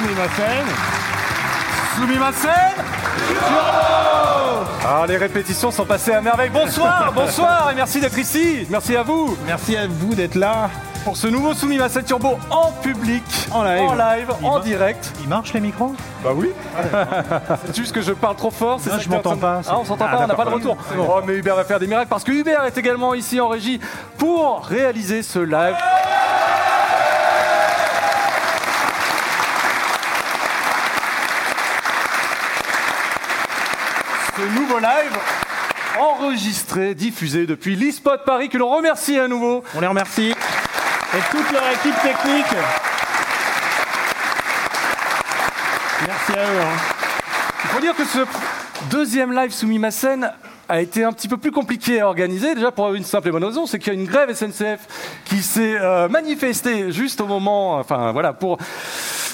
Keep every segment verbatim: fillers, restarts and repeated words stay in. Sumimasen. Sumimasen Turbo. Ah, les répétitions sont passées à merveille. Bonsoir, bonsoir et merci d'être ici. Merci à vous. Merci à vous d'être là. Pour ce nouveau Sumimasen Turbo en public, en live, en, live, en mar- direct. Il marche les micros ? Bah oui. C'est juste que je parle trop fort. C'est non, ça je m'entends personne... pas. C'est... Ah, on s'entend ah, pas, on n'a pas de retour. C'est bon. Oh, mais Hubert va faire des miracles parce que Hubert est également ici en régie pour réaliser ce live. Ce nouveau live enregistré, diffusé depuis l'eSpot Paris que l'on remercie à nouveau. On les remercie. Et toute leur équipe technique. Merci à eux. Hein. Il faut dire que ce deuxième live Sumimasen a été un petit peu plus compliqué à organiser, déjà pour une simple et bonne raison, c'est qu'il y a une grève S N C F qui s'est euh, manifestée juste au moment, enfin voilà, pour...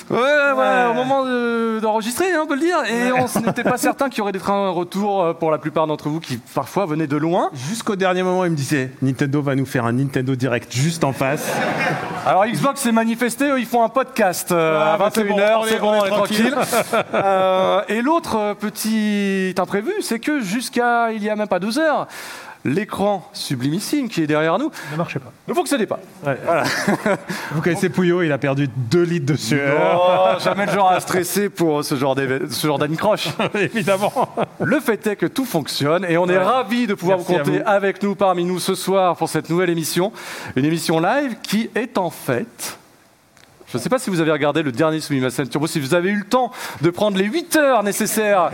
Ouais, ouais, ouais, au moment de, d'enregistrer, on peut le dire. Et ouais. On n'était pas certain qu'il y aurait des trains retour pour la plupart d'entre vous qui parfois venaient de loin. Jusqu'au dernier moment, ils me disaient Nintendo va nous faire un Nintendo Direct juste en face. Alors Xbox s'est manifesté, eux, ils font un podcast euh, ouais, à vingt et une heures, c'est bon, on est tranquille. tranquille. euh, et l'autre petit imprévu, c'est que jusqu'à il y a même pas douze heures, l'écran sublimissime qui est derrière nous ne marchait pas. Ne fonctionnait pas. Ouais. Voilà. Vous connaissez Pouillot, il a perdu deux litres de sueur. Oh, jamais le genre à stresser pour ce genre d'anicroche. Évidemment. Le fait est que tout fonctionne et on ouais. est ravis de pouvoir Merci vous compter avec nous, parmi nous ce soir pour cette nouvelle émission. Une émission live qui est en fait... Je ne sais pas si vous avez regardé le dernier Sumimasen Turbo, si vous avez eu le temps de prendre les huit heures nécessaires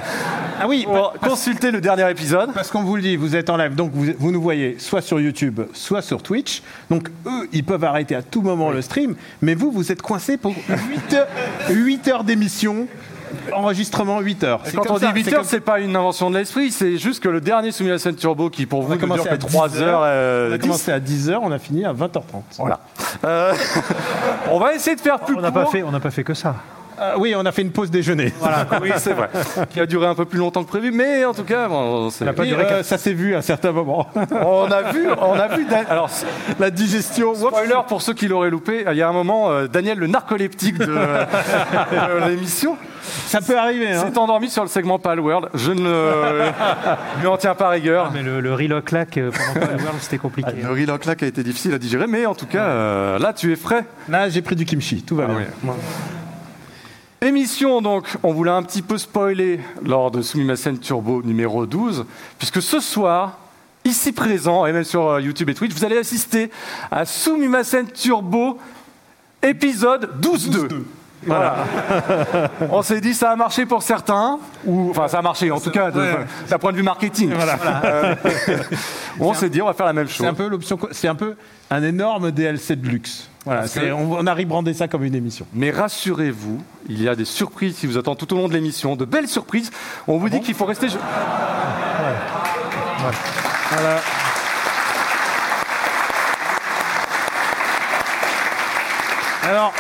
ah oui, pour parce, consulter le dernier épisode. Parce qu'on vous le dit, vous êtes en live, donc vous, vous nous voyez soit sur YouTube, soit sur Twitch. Donc eux, ils peuvent arrêter à tout moment oui. le stream, mais vous, vous êtes coincés pour huit heures d'émission. Enregistrement huit heures. Et quand on dit huit heures, c'est, c'est pas une invention de l'esprit, c'est juste que le dernier Sumimasen Turbo qui pour vous dure fait trois heures. Euh, on a commencé à dix heures, on a fini à vingt heures trente. Voilà. Euh, on va essayer de faire plus on court. A pas fait, on n'a pas fait que ça. Euh, oui, on a fait une pause déjeuner. Voilà, oui, c'est vrai. Qui a duré un peu plus longtemps que prévu, mais en tout cas, bon, c'est... Pas duré euh, ça s'est vu à certains moments. on a vu, on a vu. Dan... Alors, la digestion. Spoiler pour ceux qui l'auraient loupé. Il y a un moment, euh, Daniel, le narcoleptique de euh, l'émission, ça peut arriver. S'est hein. endormi sur le segment Palworld. Je ne lui en tiens pas rigueur. Ah, mais le, le Reloclac pendant Palworld, c'était compliqué. Ah, le hein. Reloclac a été difficile à digérer, mais en tout cas, euh, là, tu es frais. Là, j'ai pris du kimchi. Tout va bien. Ah, oui. ouais. Émission donc, on vous l'a un petit peu spoilé lors de Sumimasen Turbo numéro douze, puisque ce soir, ici présent, et même sur YouTube et Twitch, vous allez assister à Sumimasen Turbo épisode douze deux. Voilà. On s'est dit ça a marché pour certains, ou enfin ça a marché en tout cas de, ouais. d'un point de vue marketing. Voilà. Voilà. on s'est dit on va faire la même chose. C'est un peu l'option, c'est un peu un énorme D L C de luxe. Voilà, c'est, on a rebrandé ça comme une émission. Mais rassurez-vous, il y a des surprises qui vous attendent tout au long de l'émission, de belles surprises. On vous ah dit bon qu'il faut rester... Je... Ouais. Ouais. Voilà. Alors,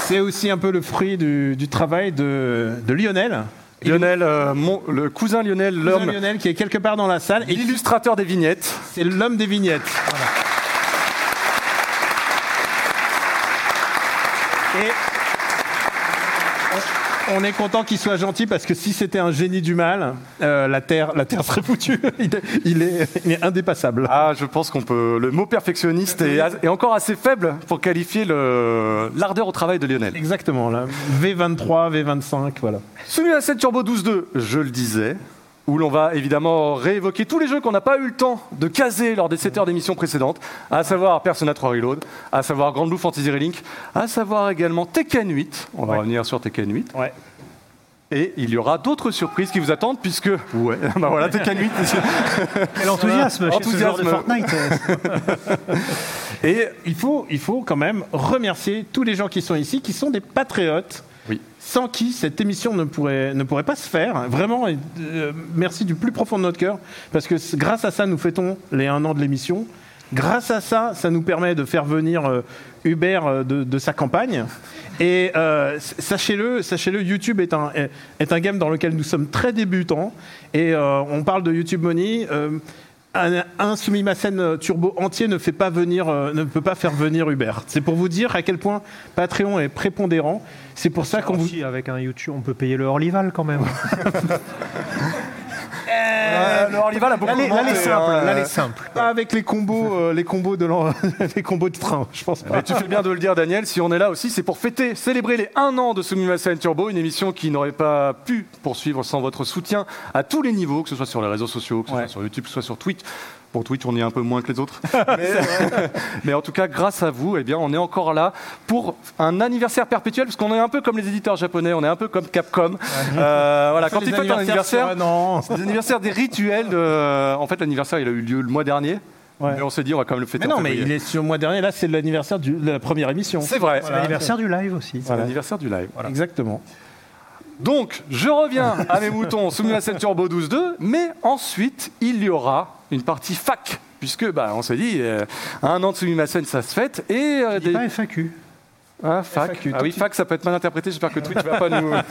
c'est aussi un peu le fruit du, du travail de, de Lionel. Lionel, euh, mon, le cousin Lionel, cousin l'homme... Lionel qui est quelque part dans la salle. Et l'illustrateur des vignettes. C'est l'homme des vignettes. Voilà. On est content qu'il soit gentil parce que si c'était un génie du mal, euh, la terre, la terre serait foutue. Il est, il est, il est indépassable. Ah, je pense qu'on peut. Le mot perfectionniste est, est encore assez faible pour qualifier le, l'ardeur au travail de Lionel. Exactement. Là, V vingt-trois, V vingt-cinc, voilà. Sumimasen Turbo douze deux, je le disais, où l'on va évidemment réévoquer tous les jeux qu'on n'a pas eu le temps de caser lors des sept heures d'émission précédentes, à savoir Persona trois Reload, à savoir Granblue Fantasy Relink, à savoir également Tekken huit, on va ouais. revenir sur Tekken huit, ouais. et il y aura d'autres surprises qui vous attendent puisque... Ouais, bah voilà, Tekken huit... Quel enthousiasme, chez ce genre de Fortnite. Et il faut, il faut quand même remercier tous les gens qui sont ici, qui sont des patriotes, oui. sans qui cette émission ne pourrait, ne pourrait pas se faire. Vraiment, euh, merci du plus profond de notre cœur, parce que grâce à ça, nous fêtons les un an de l'émission. Grâce à ça, ça nous permet de faire venir euh, Hubert euh, de, de sa campagne. Et euh, sachez-le, sachez-le, YouTube est un, est, est un game dans lequel nous sommes très débutants. Et euh, on parle de YouTube Money. Euh, un, un Sumimasen Turbo entier ne, fait pas venir, euh, ne peut pas faire venir Hubert. C'est pour vous dire à quel point Patreon est prépondérant. C'est pour ça, ça qu'on aussi, vous... Avec un YouTube, on peut payer le Orlival quand même. Euh, le Orlival a beaucoup là, là, les simples, euh, là, les simples. Pas avec les combos, euh, les combos de les combos de train, je pense pas. Mais tu fais bien de le dire, Daniel. Si on est là aussi, c'est pour fêter, célébrer les un an de Sumimasen Turbo, une émission qui n'aurait pas pu poursuivre sans votre soutien à tous les niveaux, que ce soit sur les réseaux sociaux, que ce ouais. soit sur YouTube, que ce soit sur Twitch. Pour Twitch, on est un peu moins que les autres. Mais, ouais. Mais en tout cas, grâce à vous, eh bien, on est encore là pour un anniversaire perpétuel, parce qu'on est un peu comme les éditeurs japonais, on est un peu comme Capcom. Ouais. Euh, voilà, quand ils fêtent un anniversaire, c'est l'anniversaire des rituels. De... En fait, l'anniversaire, il a eu lieu le mois dernier. Ouais. Mais on s'est dit, on va quand même le fêter. Mais non, mais il est sur le mois dernier. Là, c'est l'anniversaire de la première émission. C'est vrai. C'est voilà. l'anniversaire du live aussi. C'est voilà. l'anniversaire du live. Voilà. Exactement. Donc, je reviens à mes moutons, Sumimasen Turbo douze point deux, mais ensuite, il y aura une partie fac, puisque bah, on s'est dit, euh, un an de Sumimasen, ça se fête. Et, euh, des... pas F A Q. Ah, fac. F A Q, ah oui, fac, ça peut être mal interprété, j'espère que Twitch ne va pas nous... Une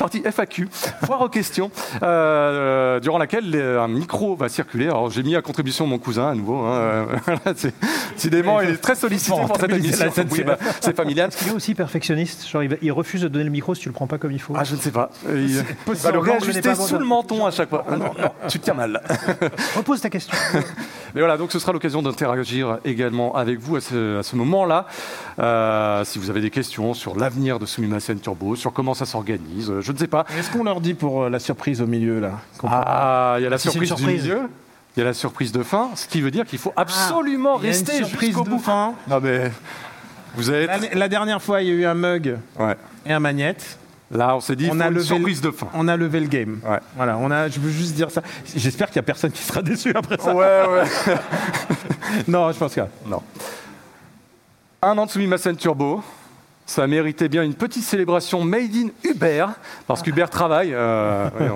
partie F A Q, foire aux questions, euh, durant laquelle euh, un micro va circuler. Alors, j'ai mis à contribution mon cousin, à nouveau. Hein, euh, décidément, il est très sollicité bon, pour cette émission. Scène, oui, c'est, bah, c'est familial. Est-ce qu'il est aussi perfectionniste? Genre, il, va, il refuse de donner le micro si tu ne le prends pas comme il faut. Ah, je ne sais pas. Il, il va le réajuster sous bon le menton à chaque fois. Ah, non, non, tu te tiens mal. Repose ta question. Mais voilà, donc ce sera l'occasion d'interagir également avec vous à ce, à ce moment-là. Euh, si vous avez des questions sur l'avenir de Sumimasen Turbo, sur comment ça s'organise, je ne sais pas. Est-ce qu'on leur dit pour la surprise au milieu là? Ah, il y a la si surprise, surprise du milieu, il y a la surprise de fin, ce qui veut dire qu'il faut absolument ah, rester jusqu'au bout. Fin. Non mais vous êtes... la, la dernière fois, il y a eu un mug ouais. et un magnète. Là, on s'est dit, on a une surprise de fin. On a levé le game. Ouais. Voilà, on a, je veux juste dire ça. J'espère qu'il n'y a personne qui sera déçu après ça. Ouais, ouais. Non, je pense que non. Un an de Sumimasen Turbo, ça méritait bien une petite célébration made in Uber, parce qu'Uber travaille. Euh, oui,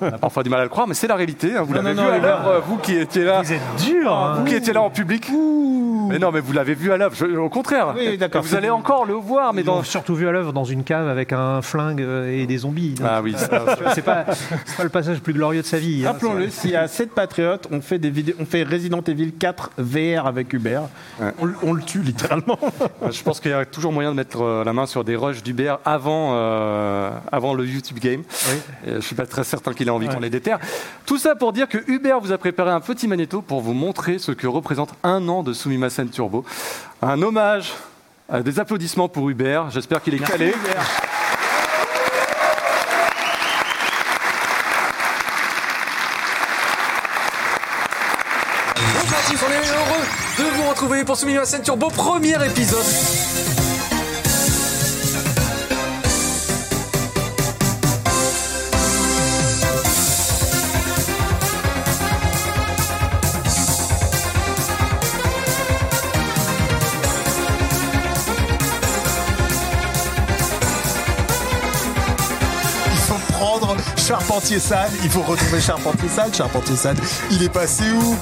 on, on a parfois du mal à le croire, mais c'est la réalité. Hein, vous non, l'avez non, vu non, à l'œuvre, euh, vous qui étiez là. Vous êtes dur. Hein, vous qui étiez là en public. Ouh. Mais non, mais vous l'avez vu à l'œuvre. Au contraire. Oui, d'accord. Vous allez encore le voir, mais ils dans... l'ont surtout vu à l'œuvre dans une cave avec un flingue et des zombies. Donc. Ah oui. Ça, c'est pas, c'est pas le passage le plus glorieux de sa vie. Rappelons-le, hein, s'il y a sept patriotes, on fait des vidéos, on fait Resident Evil quatre V R avec Uber. Ouais. On, on le tue littéralement. Je pense qu'il y a toujours moyen de mettre euh, la main sur des rushs d'Uber avant, euh, avant le YouTube Game. Oui. Je ne suis pas très certain qu'il ait envie ouais. qu'on les déterre. Tout ça pour dire que Uber vous a préparé un petit magnéto pour vous montrer ce que représente un an de Sumimasen Turbo. Un hommage, à des applaudissements pour Uber. J'espère qu'il est Merci calé. Uber. On est heureux de vous retrouver pour Sumimasen Turbo, premier épisode. Charpentier Sade, il faut retrouver Charpentier Sade. Charpentier Sade, il est passé où?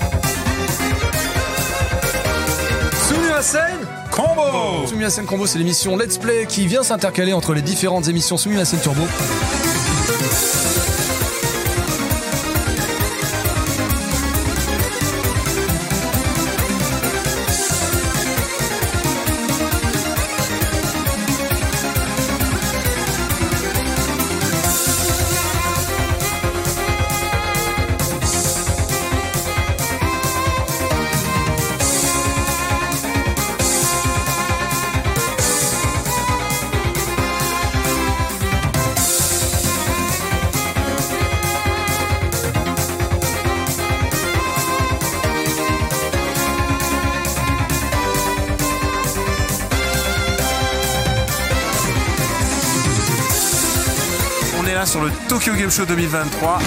Sumimasen Combo. Sumimasen Combo, c'est l'émission Let's Play qui vient s'intercaler entre les différentes émissions Sumimasen Turbo. Sur le Tokyo Game Show deux mille vingt-trois.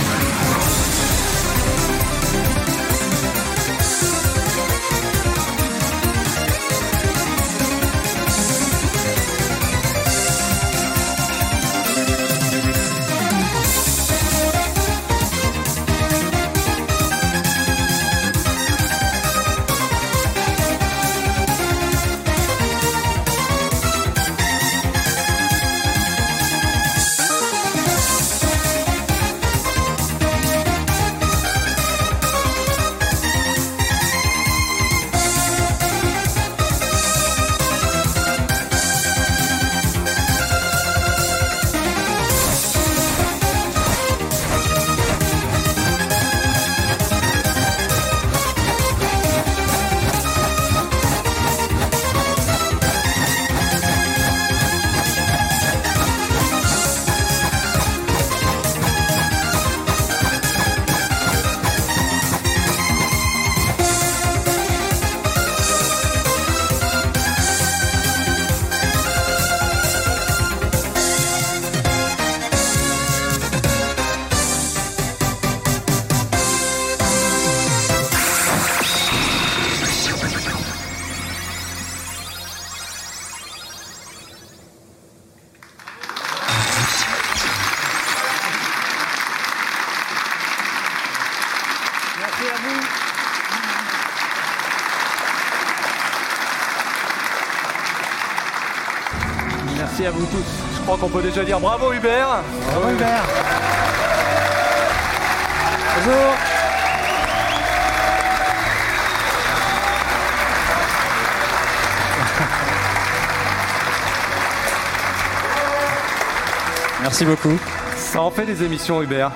merci à vous tous. Je crois qu'on peut déjà dire bravo Hubert. Bravo oui. Hubert. Bonjour. Merci beaucoup. Ça en fait des émissions Hubert.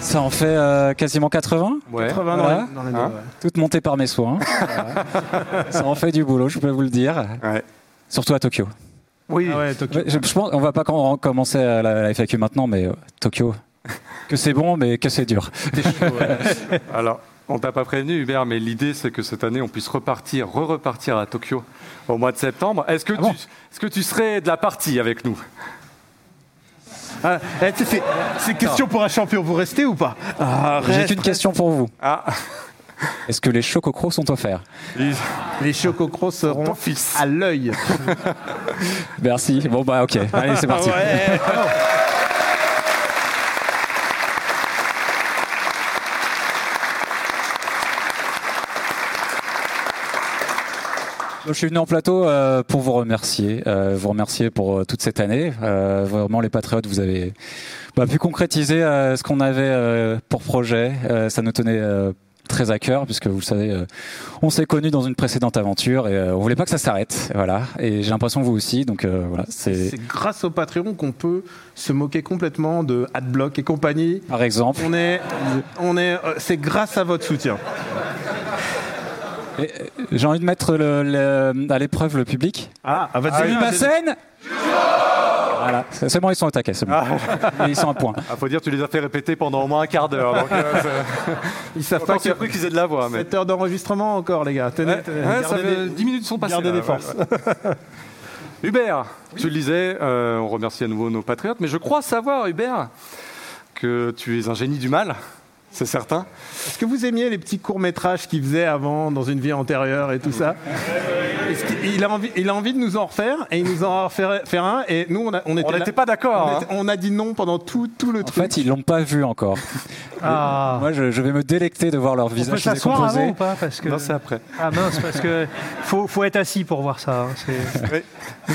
Ça en fait euh, quasiment quatre-vingts. Ouais. quatre-vingts ouais. Dans les deux, hein? Ouais. Toutes montées par mes soins. Ça en fait du boulot, je peux vous le dire. Ouais. Surtout à Tokyo. Oui. Ah ouais, Tokyo. Je, je pense, on va pas commencer à la, la F A Q maintenant, mais euh, Tokyo, que c'est bon, mais que c'est dur. C'est chaud, ouais. Alors, on t'a pas prévenu, Hubert, mais l'idée, c'est que cette année, on puisse repartir, re-repartir à Tokyo au mois de septembre. Est-ce que, ah bon, tu, est-ce que tu serais de la partie avec nous? Ah, c'est, c'est, c'est une question pour un champion, vous restez ou pas? ah, J'ai reste, qu'une question pour vous. Ah. Est-ce que les chococros sont offerts? Les chococros seront fils. À l'œil. Merci. Bon bah ok. Allez, c'est parti. Ouais. Je suis venu en plateau euh, pour vous remercier, euh, vous remercier pour euh, toute cette année. Euh, vraiment, les Patriotes, vous avez bah, pu concrétiser euh, ce qu'on avait euh, pour projet. Euh, ça nous tenait euh, très à cœur, puisque vous le savez, euh, on s'est connus dans une précédente aventure et euh, on voulait pas que ça s'arrête. Voilà. Et j'ai l'impression que vous aussi. Donc euh, voilà. C'est... c'est grâce au Patreon qu'on peut se moquer complètement de Adblock et compagnie. Par exemple. On est, on est, c'est grâce à votre soutien. Et j'ai envie de mettre le, le, à l'épreuve le public. Ah, ah vas-y, Sumimasen. Voilà, c'est bon, ils sont au taquet, c'est bon. Ah. Ils sont à point. Ah, faut dire, tu les as fait répéter pendant au moins un quart d'heure. Donc, euh, ils savent pas qu'il y a pris qu'ils aient de la voix. Mais... sept heures d'enregistrement encore, les gars. Tenez, ouais, tenez, ouais, ça fait des... dix minutes sont passées. Gardez là, des forces. Ouais, ouais. Hubert, oui. Tu le disais, euh, on remercie à nouveau nos patriotes, mais je crois savoir, Hubert, que tu es un génie du mal. C'est certain. Est-ce que vous aimiez les petits courts-métrages qu'il faisait avant, dans une vie antérieure et tout ça? il, a envie, il a envie de nous en refaire, et il nous en a refait faire un, et nous, on, a, on était on n'était pas d'accord. On, était, hein. on a dit non pendant tout, tout le en truc. En fait, ils ne l'ont pas vu encore. Ah. Moi, je, je vais me délecter de voir leur visage se décomposer. On peut s'asseoir avant ou pas? Parce que... Non, c'est après. Ah mince, parce qu'il faut, faut être assis pour voir ça. Hein. C'est... Oui.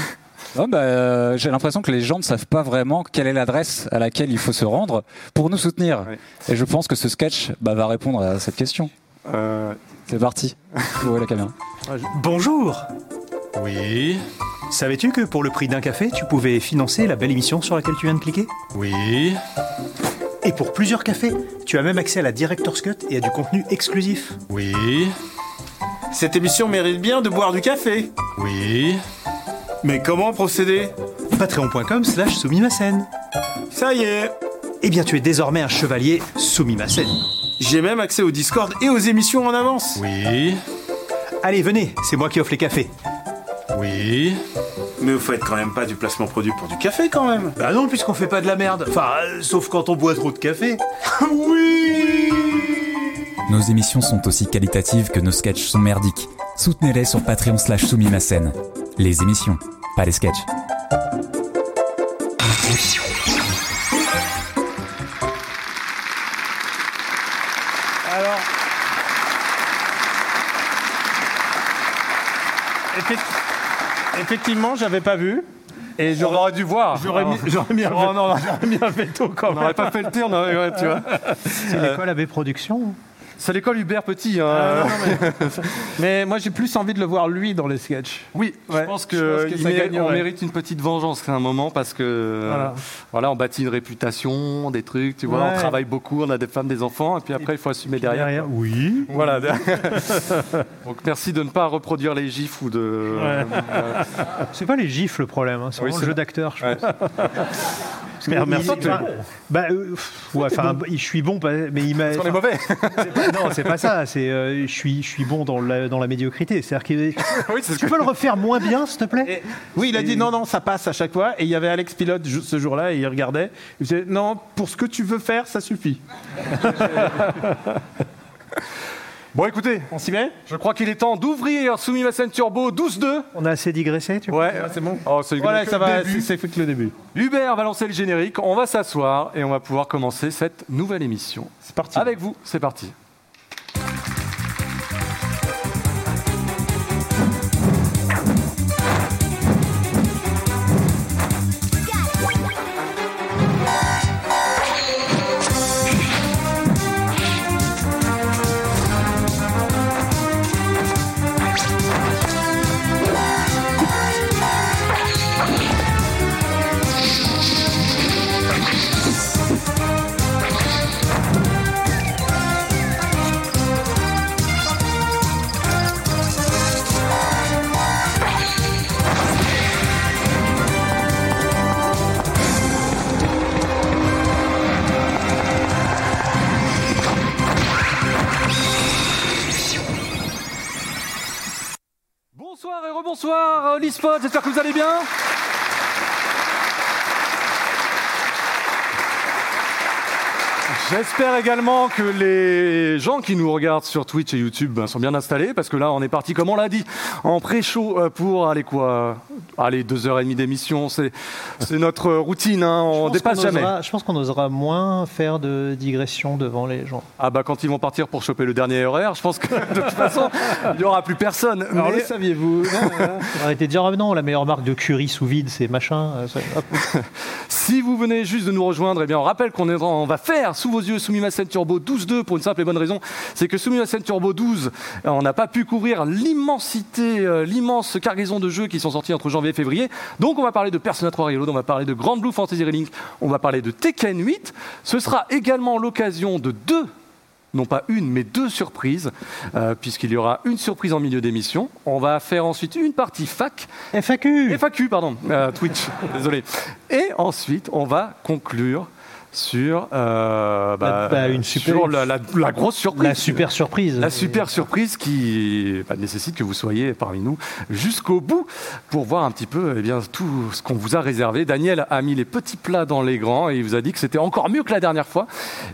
Non, bah, euh, j'ai l'impression que les gens ne savent pas vraiment quelle est l'adresse à laquelle il faut se rendre pour nous soutenir. Oui. Et je pense que ce sketch bah, va répondre à cette question. Euh... C'est parti. Où est la caméra? Bonjour. Oui. Savais-tu que pour le prix d'un café, tu pouvais financer la belle émission sur laquelle tu viens de cliquer? Oui. Et pour plusieurs cafés, tu as même accès à la Director's Cut et à du contenu exclusif? Oui. Cette émission mérite bien de boire du café? Oui. Mais comment procéder? Patreon.com slash Sumimasen. Ça y est. Eh bien, tu es désormais un chevalier Sumimasen. J'ai même accès au Discord et aux émissions en avance. Oui. Allez, venez, c'est moi qui offre les cafés. Oui. Mais vous faites quand même pas du placement produit pour du café, quand même? Bah non, puisqu'on fait pas de la merde. Enfin, euh, sauf quand on boit trop de café. Oui. Nos émissions sont aussi qualitatives que nos sketchs sont merdiques. Soutenez-les sur Patreon slash Sumimasen. Les émissions, pas les sketchs. Alors, effectivement, j'avais pas vu. Et j'aurais, on aurait dû voir. J'aurais mis, j'aurais mis, un, oh, non, non, j'aurais mis un veto quand même. On n'aurait pas fait le tour, non, ouais, tu vois. C'est l'école A B Productions. C'est l'école Hubert Petit. Hein. Euh, non, mais... mais moi, j'ai plus envie de le voir, lui, dans les sketchs. Oui, ouais. je pense qu'on mérite, ouais. mérite une petite vengeance à un moment, parce que voilà. Euh, voilà, on bâtit une réputation, des trucs, tu vois, ouais. on travaille beaucoup, on a des femmes, des enfants, et puis après, il faut assumer derrière. derrière. Oui. Voilà. Donc, merci de ne pas reproduire les gifs ou de... Ouais. Euh... C'est pas les gifs, le problème. Hein. C'est oui, vraiment c'est le jeu d'acteur, je ouais. pense. Merde, merci. Il, bah, bah, euh, ouais, bon. Je suis bon, mais il m'a. On est mauvais. C'est pas, non, c'est pas ça. C'est, euh, je suis, je suis bon dans la, dans la médiocrité. C'est-à-dire que oui, c'est tu peux le refaire moins bien, s'il te plaît. Et, oui, il a et... dit non, non, ça passe à chaque fois. Et il y avait Alex Pilote ce jour-là, et il regardait. Il disait non, pour ce que tu veux faire, ça suffit. Bon, écoutez, on s'y met? Je crois qu'il est temps d'ouvrir Sumimasen Turbo douze deux. On a assez digressé, tu vois? Ouais, c'est bon. Oh, c'est voilà, ça va, c'est, c'est fait que le début. Hubert va lancer le générique, on va s'asseoir et on va pouvoir commencer cette nouvelle émission. C'est parti. Avec vous, c'est parti. à Olispot, j'espère que vous allez bien. J'espère également que les gens qui nous regardent sur Twitch et YouTube ben, sont bien installés, parce que là, on est parti, comme on l'a dit, en pré-show pour aller quoi Allez, deux heures et demie d'émission, c'est, c'est notre routine, hein, on dépasse jamais. Osera, je pense qu'on osera moins faire de digressions devant les gens. Ah bah quand ils vont partir pour choper le dernier horaire, je pense que de toute façon, il n'y aura plus personne. Alors mais... le saviez-vous Arrêtez de dire, ah non, la meilleure marque de curry sous vide, c'est machin. Ça, si vous venez juste de nous rejoindre, eh bien, on rappelle qu'on est, on va faire sous vos yeux Sumimasen Turbo douze point deux pour une simple et bonne raison, c'est que Sumimasen Turbo douze, on n'a pas pu couvrir l'immensité, l'immense cargaison de jeux qui sont sortis entre janvier et février. Donc on va parler de Persona trois Reload, on va parler de Granblue Fantasy Relink, on va parler de Tekken huit. Ce sera également l'occasion de deux, non pas une, mais deux surprises, euh, puisqu'il y aura une surprise en milieu d'émission. On va faire ensuite une partie fac. F A Q. F A Q, pardon. Euh, Twitch, désolé. Et ensuite, on va conclure sur, euh, bah, bah, une super, sur la, la, la grosse surprise. La super surprise. La super surprise qui bah, nécessite que vous soyez parmi nous jusqu'au bout pour voir un petit peu eh bien, tout ce qu'on vous a réservé. Daniel a mis les petits plats dans les grands et il vous a dit que c'était encore mieux que la dernière fois.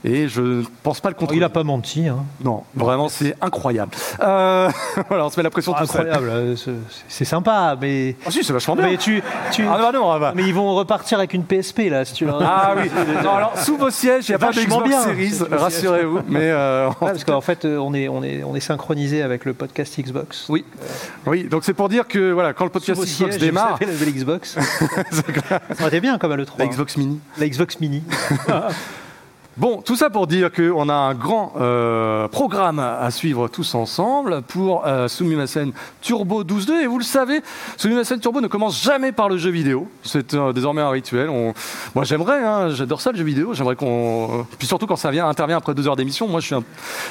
Et je ne pense pas le contraire. Il n'a pas menti. Hein. Non, vraiment, c'est incroyable. Euh, voilà, on se met la pression ah, tout incroyable, seul. C'est sympa, mais... Ah si, c'est vachement bien. Mais, tu, tu... Ah, bah, non, bah. mais ils vont repartir avec une P S P, là, si tu veux. Ah oui, non, alors, sous vos sièges, il n'y a pas de Xbox Series, rassurez-vous. Mais euh, en ah, parce qu'en fait, on est, on est, on est synchronisé avec le podcast Xbox. Oui, euh, oui. Donc c'est pour dire que voilà, quand le podcast Xbox sièges, démarre, vous savez, la nouvelle Xbox. Ça aurait bien comme à l'E trois. La Xbox Mini. La Xbox Mini. Bon, tout ça pour dire qu'on a un grand euh, programme à suivre tous ensemble pour euh, Sumimasen Turbo douze point deux. Et vous le savez, Sumimasen Turbo ne commence jamais par le jeu vidéo. C'est euh, désormais un rituel. On... Moi, j'aimerais, hein, j'adore ça le jeu vidéo. J'aimerais qu'on. Puis surtout quand ça vient, intervient après deux heures d'émission. Moi, je suis un...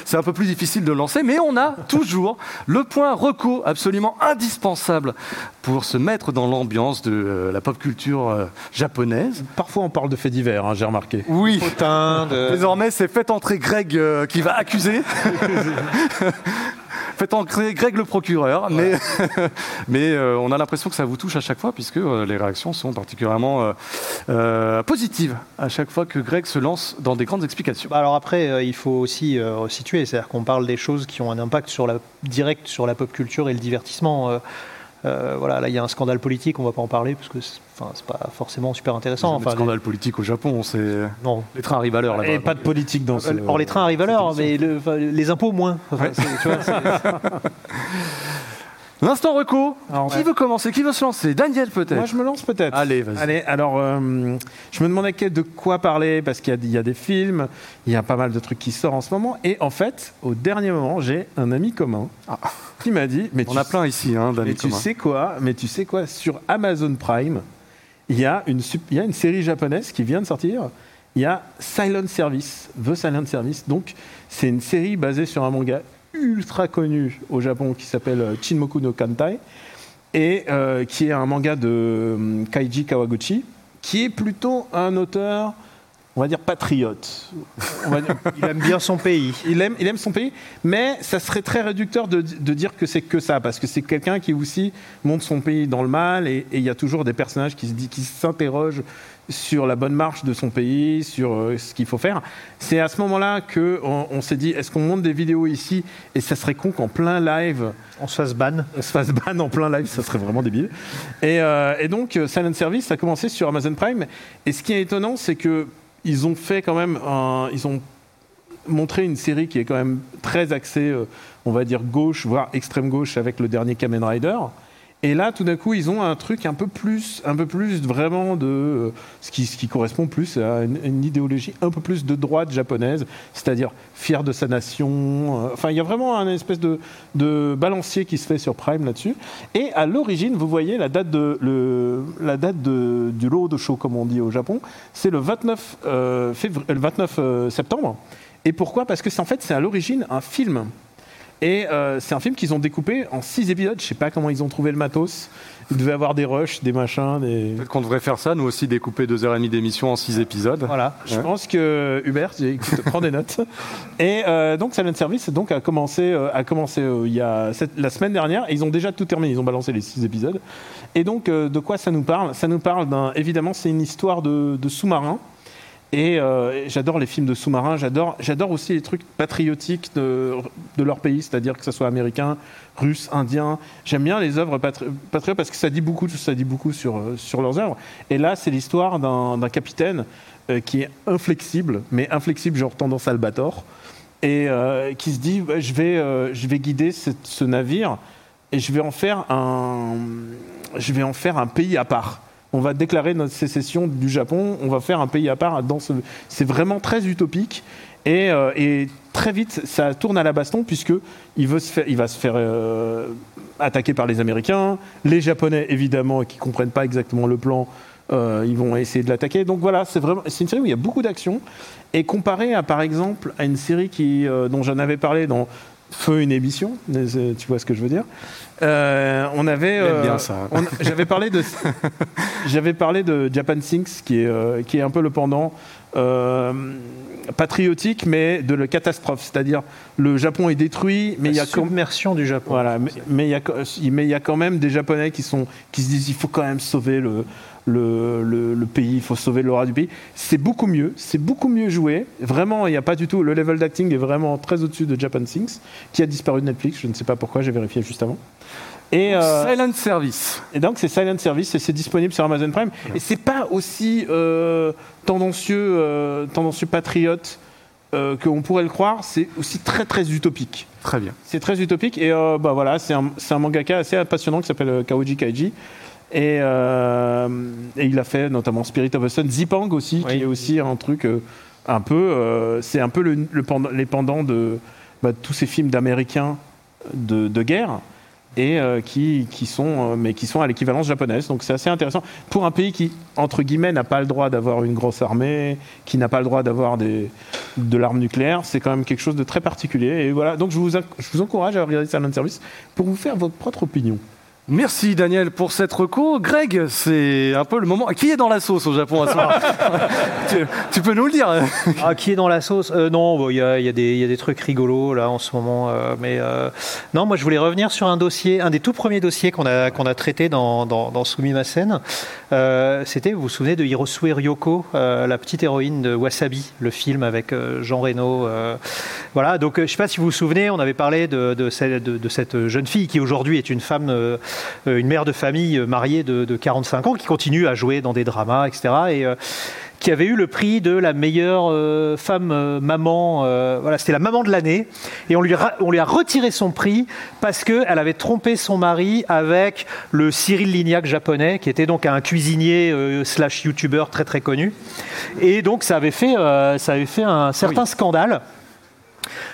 c'est un peu plus difficile de le lancer. Mais on a toujours le point reco absolument indispensable pour se mettre dans l'ambiance de euh, la pop culture euh, japonaise. Parfois, on parle de faits divers. Hein, j'ai remarqué. Oui. Potin de... Désormais, c'est faites entrer Greg euh, qui va accuser. Faites entrer Greg le procureur. Mais, ouais. mais euh, on a l'impression que ça vous touche à chaque fois, puisque euh, les réactions sont particulièrement euh, euh, positives à chaque fois que Greg se lance dans des grandes explications. Bah alors après, euh, il faut aussi euh, situer. C'est-à-dire qu'on parle des choses qui ont un impact sur la, direct sur la pop culture et le divertissement. Euh, Euh, voilà, là il y a un scandale politique, on va pas en parler parce que c'est, c'est pas forcément super intéressant. Enfin, scandale les... politique au Japon, c'est non. Les trains arrivent à l'heure. Là-bas, et pas de politique dans. Ce... Or les trains arrivent à l'heure, mais le, les impôts moins. Enfin, ouais. c'est, tu vois, c'est... L'instant reco. Alors, qui ouais. veut commencer? Qui veut se lancer? Daniel peut-être. Moi je me lance peut-être. Allez, vas-y. Allez, alors euh, je me demandais de quoi parler parce qu'il y a, il y a des films, il y a pas mal de trucs qui sortent en ce moment. Et en fait, au dernier moment, j'ai un ami commun ah. qui m'a dit, mais on a plein sais, ici, hein, d'amis mais communs. Tu sais quoi? Mais tu sais quoi? Sur Amazon Prime, il y a une il y a une série japonaise qui vient de sortir. Il y a Silent Service, The Silent Service. Donc c'est une série basée sur un manga ultra connu au Japon qui s'appelle Chinmoku no Kantai et euh, qui est un manga de euh, Kaiji Kawaguchi qui est plutôt un auteur, on va dire patriote. On va dire, il aime bien son pays. Il aime, il aime son pays, mais ça serait très réducteur de, de dire que c'est que ça, parce que c'est quelqu'un qui aussi monte son pays dans le mal et il y a toujours des personnages qui se dit, qui s'interrogent sur la bonne marche de son pays, sur euh, ce qu'il faut faire. C'est à ce moment-là qu'on on s'est dit, est-ce qu'on monte des vidéos ici? Et ça serait con qu'en plein live... On se fasse ban. On se fasse ban en plein live, ça serait vraiment débile. Et, euh, et donc, Silent Service a commencé sur Amazon Prime. Et ce qui est étonnant, c'est qu'ils ont fait quand même... Un, ils ont montré une série qui est quand même très axée, euh, on va dire gauche, voire extrême gauche, avec le dernier Kamen Rider. Et là, tout d'un coup, ils ont un truc un peu plus, un peu plus vraiment de euh, ce, qui, ce qui correspond plus à une, une idéologie un peu plus de droite japonaise, c'est-à-dire fier de sa nation. Enfin, euh, il y a vraiment un espèce de, de balancier qui se fait sur Prime là-dessus. Et à l'origine, vous voyez la date de le, la date de, du road show, comme on dit au Japon, c'est le vingt-neuf, euh, février, le vingt-neuf euh, septembre. Et pourquoi ? Parce que c'est en fait, c'est à l'origine un film. Et euh, c'est un film qu'ils ont découpé en six épisodes. Je sais pas comment ils ont trouvé le matos. Ils devaient avoir des rushs, des machins. Des... Peut-être qu'on devrait faire ça, nous aussi, découper deux heures et demie d'émission en six épisodes. Voilà. Ouais. Je pense que Hubert, prends des notes. Et euh, donc, Silent Service donc, a commencé, euh, a commencé euh, il y a cette, la semaine dernière. Et ils ont déjà tout terminé. Ils ont balancé les six épisodes. Et donc, euh, de quoi ça nous parle ? Ça nous parle d'un. Évidemment, c'est une histoire de, de sous-marin. Et euh, j'adore les films de sous-marins, j'adore, j'adore aussi les trucs patriotiques de, de leur pays, c'est-à-dire que ce soit américain, russe, indien. J'aime bien les œuvres patri- patriotes parce que ça dit beaucoup, ça dit beaucoup sur, sur leurs œuvres. Et là, c'est l'histoire d'un, d'un capitaine euh, qui est inflexible, mais inflexible genre tendance Albator, et euh, qui se dit bah, je, vais, euh, je vais guider cette, ce navire et je vais en faire un, je vais en faire un pays à part. On va déclarer notre sécession du Japon, on va faire un pays à part. Dans ce... C'est vraiment très utopique et, euh, et très vite ça tourne à la baston puisqu'il veut se faire, il va se faire euh, attaquer par les Américains, les Japonais évidemment qui ne comprennent pas exactement le plan, euh, ils vont essayer de l'attaquer. Donc voilà, c'est, vraiment, c'est une série où il y a beaucoup d'action et comparé à, par exemple à une série qui, euh, dont j'en avais parlé dans Feu une émission, tu vois ce que je veux dire. Euh, on avait, euh, bien ça. On, j'avais parlé de, j'avais parlé de Japan Sinks, qui est euh, qui est un peu le pendant euh, patriotique, mais de la catastrophe, c'est-à-dire le Japon est détruit, mais il y a submersion du Japon. Voilà, mais, mais il y a mais il y a quand même des Japonais qui sont qui se disent il faut quand même sauver le Le, le, le pays, il faut sauver l'aura du pays. C'est beaucoup mieux, c'est beaucoup mieux joué. Vraiment, il n'y a pas du tout. Le level d'acting est vraiment très au-dessus de Japan Sinks, qui a disparu de Netflix. Je ne sais pas pourquoi, j'ai vérifié juste avant. Et euh, Silent Service. Et donc c'est Silent Service et c'est disponible sur Amazon Prime. Ouais. Et c'est pas aussi euh, tendancieux, euh, tendancieux patriote euh, qu'on pourrait le croire. C'est aussi très très utopique. Très bien. C'est très utopique et euh, bah voilà, c'est un, c'est un mangaka assez passionnant qui s'appelle Kaiji Kawaguchi. Et, euh, et il a fait notamment Spirit of the Sun, Zipang aussi, oui. Qui est aussi un truc euh, un peu. Euh, c'est un peu le, le pendant, les pendants de bah, tous ces films d'américains de, de guerre, et euh, qui, qui, sont, euh, mais qui sont à l'équivalence japonaise. Donc c'est assez intéressant. Pour un pays qui, entre guillemets, n'a pas le droit d'avoir une grosse armée, qui n'a pas le droit d'avoir des, de l'arme nucléaire, c'est quand même quelque chose de très particulier. Et voilà. Donc je vous, je vous encourage à regarder Silent Service pour vous faire votre propre opinion. Merci Daniel pour cette reco. Greg, c'est un peu le moment. Qui est dans la sauce au Japon à ce soir ? tu, tu peux nous le dire. Ah, qui est dans la sauce ? euh, Non, il bon, y, y a des trucs rigolos là en ce moment. Euh, mais euh, non, moi je voulais revenir sur un dossier, un des tout premiers dossiers qu'on a qu'on a traité dans dans, dans Sumimasen. Euh, c'était, vous vous souvenez de Hirosue Ryoko, euh, la petite héroïne de Wasabi, le film avec euh, Jean Reno. Euh, voilà. Donc euh, je sais pas si vous vous souvenez, on avait parlé de de cette, de, de cette jeune fille qui aujourd'hui est une femme. Euh, une mère de famille mariée de, de quarante-cinq ans qui continue à jouer dans des dramas, et cetera. Et euh, qui avait eu le prix de la meilleure euh, femme euh, maman. Euh, voilà, c'était la maman de l'année. Et on lui, ra- on lui a retiré son prix parce qu'elle avait trompé son mari avec le Cyril Lignac japonais, qui était donc un cuisinier euh, slash youtubeur très très connu. Et donc ça avait fait, euh, ça avait fait un certain oui. scandale.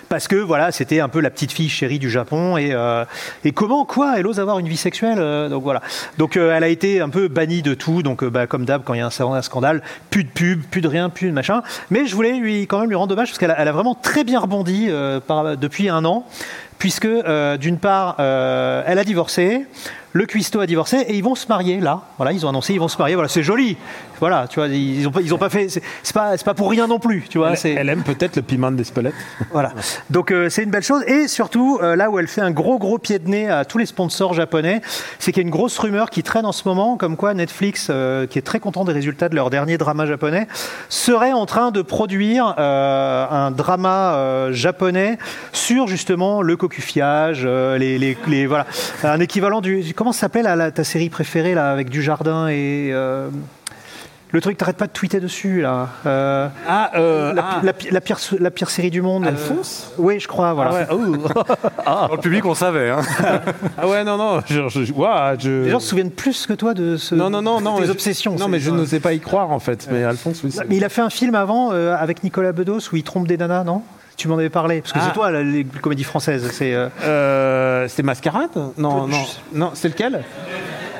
Parce que voilà, c'était un peu la petite fille chérie du Japon et, euh, et comment quoi, elle ose avoir une vie sexuelle, euh, donc voilà. Donc euh, elle a été un peu bannie de tout, donc euh, bah, comme d'hab quand il y a un, un scandale, plus de pub, plus de rien, plus de machin. Mais je voulais lui quand même lui rendre hommage parce qu'elle a, elle a vraiment très bien rebondi euh, par, depuis un an, puisque euh, d'une part euh, elle a divorcé. Le cuistot a divorcé et ils vont se marier là. Voilà, ils ont annoncé, ils vont se marier. Voilà, c'est joli. Voilà, tu vois, ils ont pas, ils ont pas fait. C'est, c'est pas, c'est pas pour rien non plus, tu vois. Elle, c'est... elle aime peut-être le piment d'Espelette. Voilà. Donc euh, c'est une belle chose et surtout euh, là où elle fait un gros gros pied de nez à tous les sponsors japonais, c'est qu'il y a une grosse rumeur qui traîne en ce moment, comme quoi Netflix, euh, qui est très content des résultats de leur dernier drama japonais, serait en train de produire euh, un drama euh, japonais sur justement le cocufiage, euh, les, les, les voilà, un équivalent du, du comment s'appelle la, ta série préférée là, avec Dujardin et euh, le truc t'arrêtes pas de tweeter dessus là. Euh, ah, euh, la, ah. La, la, la, pire, la pire série du monde. Alphonse. Euh, oui, je crois. Voilà. Ah ouais. oh. ah. Dans le public, on savait. Hein. ah ouais, non, non. Je, je, wow, je... Les gens se souviennent plus que toi de ce. Non, non, non, non. Des obsessions. Je, non, mais je n'osais pas y croire en fait. Mais euh. Alphonse, oui. Mais il a fait un film avant euh, avec Nicolas Bedos où il trompe des nanas, non? Tu m'en avais parlé, parce que ah. c'est toi, la, les comédies françaises. C'est, euh... Euh, c'est Mascarade ? Non, non, non, c'est lequel ?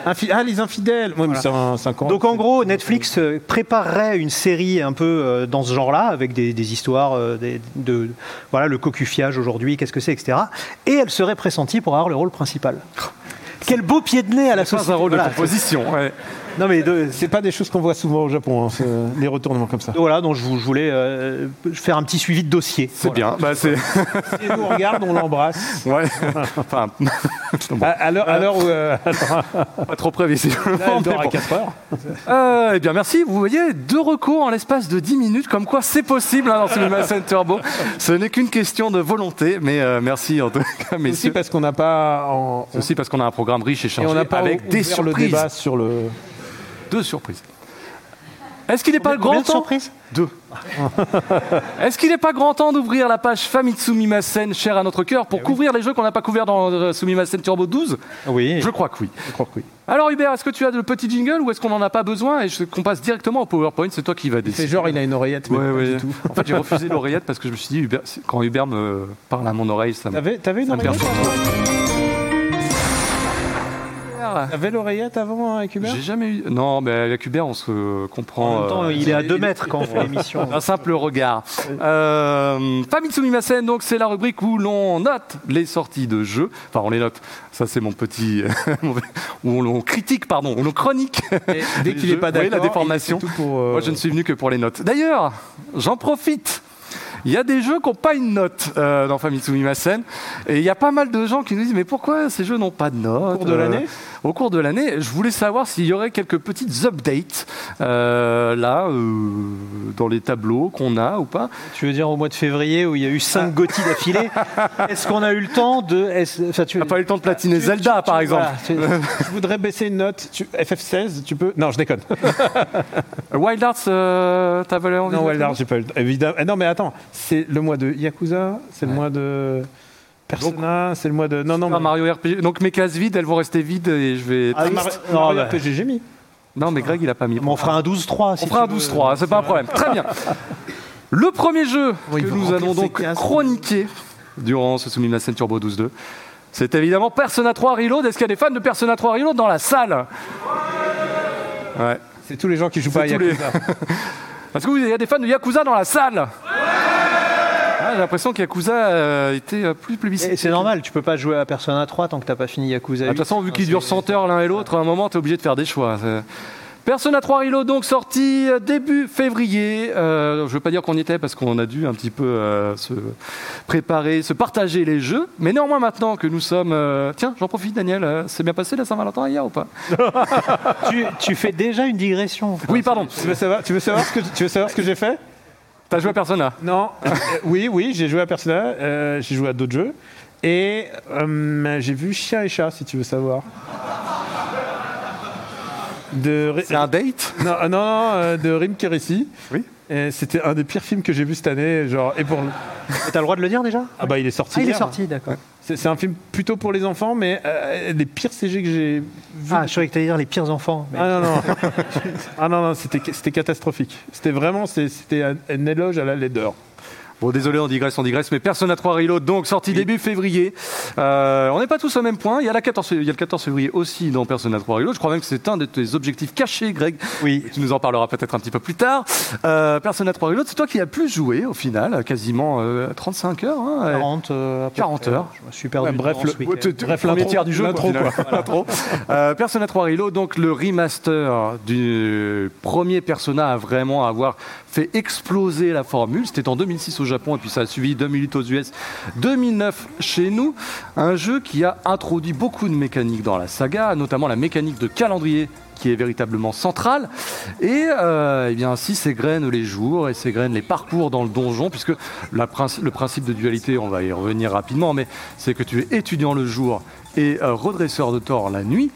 Infi- ah, les infidèles. Ouais, voilà. mais c'est un, un Donc en gros, Netflix préparerait une série un peu euh, dans ce genre-là, avec des, des histoires euh, des, de voilà le cocufiage aujourd'hui, qu'est-ce que c'est, et cetera. Et elle serait pressentie pour avoir le rôle principal. Quel beau pied de nez à la société. C'est pas un rôle voilà. de composition. Ouais. Non mais de... c'est pas des choses qu'on voit souvent au Japon, hein, les retournements comme ça. Voilà, donc je, vous, je voulais euh, faire un petit suivi de dossier. C'est voilà. bien. Bah, c'est... si on regarde, on l'embrasse. Ouais. Enfin, bon. À l'heure, à l'heure où euh... pas trop près visiblement. Là, elle dort à quatre heures. Euh, eh bien merci. Vous voyez, deux recours en l'espace de dix minutes, comme quoi c'est possible hein, dans Sumimasen Turbo. Ce n'est qu'une question de volonté, mais euh, merci en tout cas. Mais aussi parce qu'on n'a pas. En... Aussi parce qu'on a un programme riche et chargé. Et on n'a pas avec des surprises. Le débat sur le. Deux surprises. Est-ce qu'il n'est pas le grand temps surprises Deux. Est-ce qu'il n'est pas grand temps d'ouvrir la page Famitsu Mimasen, chère à notre cœur, pour eh couvrir oui. les jeux qu'on n'a pas couverts dans euh, Sumimasen Turbo douze ? Oui. Je crois que oui. Je crois que oui. Alors Hubert, est-ce que tu as le petit jingle ou est-ce qu'on n'en a pas besoin et je, qu'on passe directement au PowerPoint ? C'est toi qui vas décider. C'est genre il a une oreillette, mais ouais, pas ouais. du tout. En fait, j'ai refusé l'oreillette parce que je me suis dit, Hubert, quand Hubert me parle à mon oreille, ça me. T'avais, t'avais une oreillette T'avais l'oreillette avant avec Hubert ? J'ai jamais eu. Non, mais avec Hubert, on se comprend. En même temps, euh... il est à deux mètres quand on fait l'émission. Un simple regard. Euh, Famitsu Mimasen, donc c'est la rubrique où l'on note les sorties de jeux. Enfin, on les note. Ça, c'est mon petit. où on critique, pardon, où l'on chronique. Et dès qu'il n'est pas d'accord, oui, la déformation. Tout pour, euh... Moi, je ne suis venu que pour les notes. D'ailleurs, j'en profite. Il y a des jeux qui n'ont pas une note euh, dans Famitsu Mimasen. Et il y a pas mal de gens qui nous disent « Mais pourquoi ces jeux n'ont pas de note ?» Au cours de euh, l'année Au cours de l'année, je voulais savoir s'il y aurait quelques petites updates euh, là, euh, dans les tableaux qu'on a ou pas. Tu veux dire au mois de février où il y a eu cinq ah. G O T Y d'affilée, est-ce qu'on a eu le temps de... Enfin, tu n'as pas eu le temps de platiner tu, Zelda, tu, tu, par tu, exemple. Voilà, tu, je voudrais baisser une note. Tu, F F seize, tu peux... Non, je déconne. Wild Arts, euh, t'as pas envie Non, Wild Arts, j'ai pas eu le temps. Évidemment. Non, mais attends. C'est le mois de Yakuza, c'est le ouais. mois de Persona, donc, c'est le mois de... Non, non, mais... Mario R P G. Donc mes cases vides, elles vont rester vides et je vais... Ah, Mar- non, Mario bah... R P G, j'ai mis. Non, mais Greg, il n'a pas mis. Mais on fera un douze trois. Si on fera un douze trois, c'est pas un problème. Très bien. Le premier jeu oui, que nous allons donc chroniquer durant ce Sumimasen Turbo douze deux, c'est évidemment Persona trois Reload. Est-ce qu'il y a des fans de Persona trois Reload dans la salle ? Ouais. C'est tous les gens qui jouent c'est pas à Yakuza. Les... Est-ce qu'il y a des fans de Yakuza dans la salle ? Ouais ah, j'ai l'impression que Yakuza a été plus publicité. Et c'est normal, tu peux pas jouer à Persona trois tant que t'as pas fini Yakuza huit. De toute façon, vu qu'ils durent cent heures l'un et l'autre, à un moment, t'es obligé de faire des choix. C'est... Persona trois Reload, donc sorti début février. Euh, je veux pas dire qu'on y était parce qu'on a dû un petit peu euh, se préparer, se partager les jeux. Mais néanmoins, maintenant que nous sommes... Euh... Tiens, j'en profite, Daniel. Euh, c'est bien passé la Saint-Valentin hier ou pas ? tu, tu fais déjà une digression. Oui, pardon. Tu veux savoir, tu veux savoir, ce, que, tu veux savoir ce que j'ai fait ? T'as joué à Persona ? Non. euh, oui, oui, j'ai joué à Persona. Euh, j'ai joué à d'autres jeux. Et euh, j'ai vu Chien et Chat, si tu veux savoir. De... C'est un date ? Non, non, non euh, de Rim Kérissi. Oui. Et c'était un des pires films que j'ai vu cette année. Genre, et pour... T'as le droit de le dire déjà ? Ah bah il est sorti. Ah, il hier, est sorti, hein. D'accord. C'est, c'est un film plutôt pour les enfants, mais euh, les pires C G que j'ai vu. Ah, je croyais que t'allais dire les pires enfants. Mais... Ah non, non. ah non, non, c'était, c'était catastrophique. C'était vraiment, c'était un, un éloge à la laideur. Bon, désolé, on digresse, on digresse, mais Persona trois Reload, donc sorti oui. début février. Euh, on n'est pas tous au même point. Il y a la quatorze, il y a le quatorze février aussi dans Persona trois Reload. Je crois même que c'est un de tes objectifs cachés, Greg. Oui. Tu nous en parleras peut-être un petit peu plus tard. Euh, Persona trois Reload, c'est toi qui as plus joué au final, quasiment euh, trente-cinq heures. Hein, quarante, euh, quarante heures. Je me suis perdu. Ouais, bref, le bref, l'intro tiers du jeu. L'intro, quoi. L'intro. Persona trois Reload, donc le remaster du premier Persona à vraiment avoir fait exploser la formule. C'était en deux mille six au Japon et puis ça a suivi deux mille huit aux U S, deux mille neuf chez nous. Un jeu qui a introduit beaucoup de mécaniques dans la saga, notamment la mécanique de calendrier qui est véritablement centrale. Et euh, eh bien ainsi s'égrènent les jours et s'égrènent les parcours dans le donjon, puisque la princi- le principe de dualité, on va y revenir rapidement, mais c'est que tu es étudiant le jour et euh, redresseur de tort la nuit,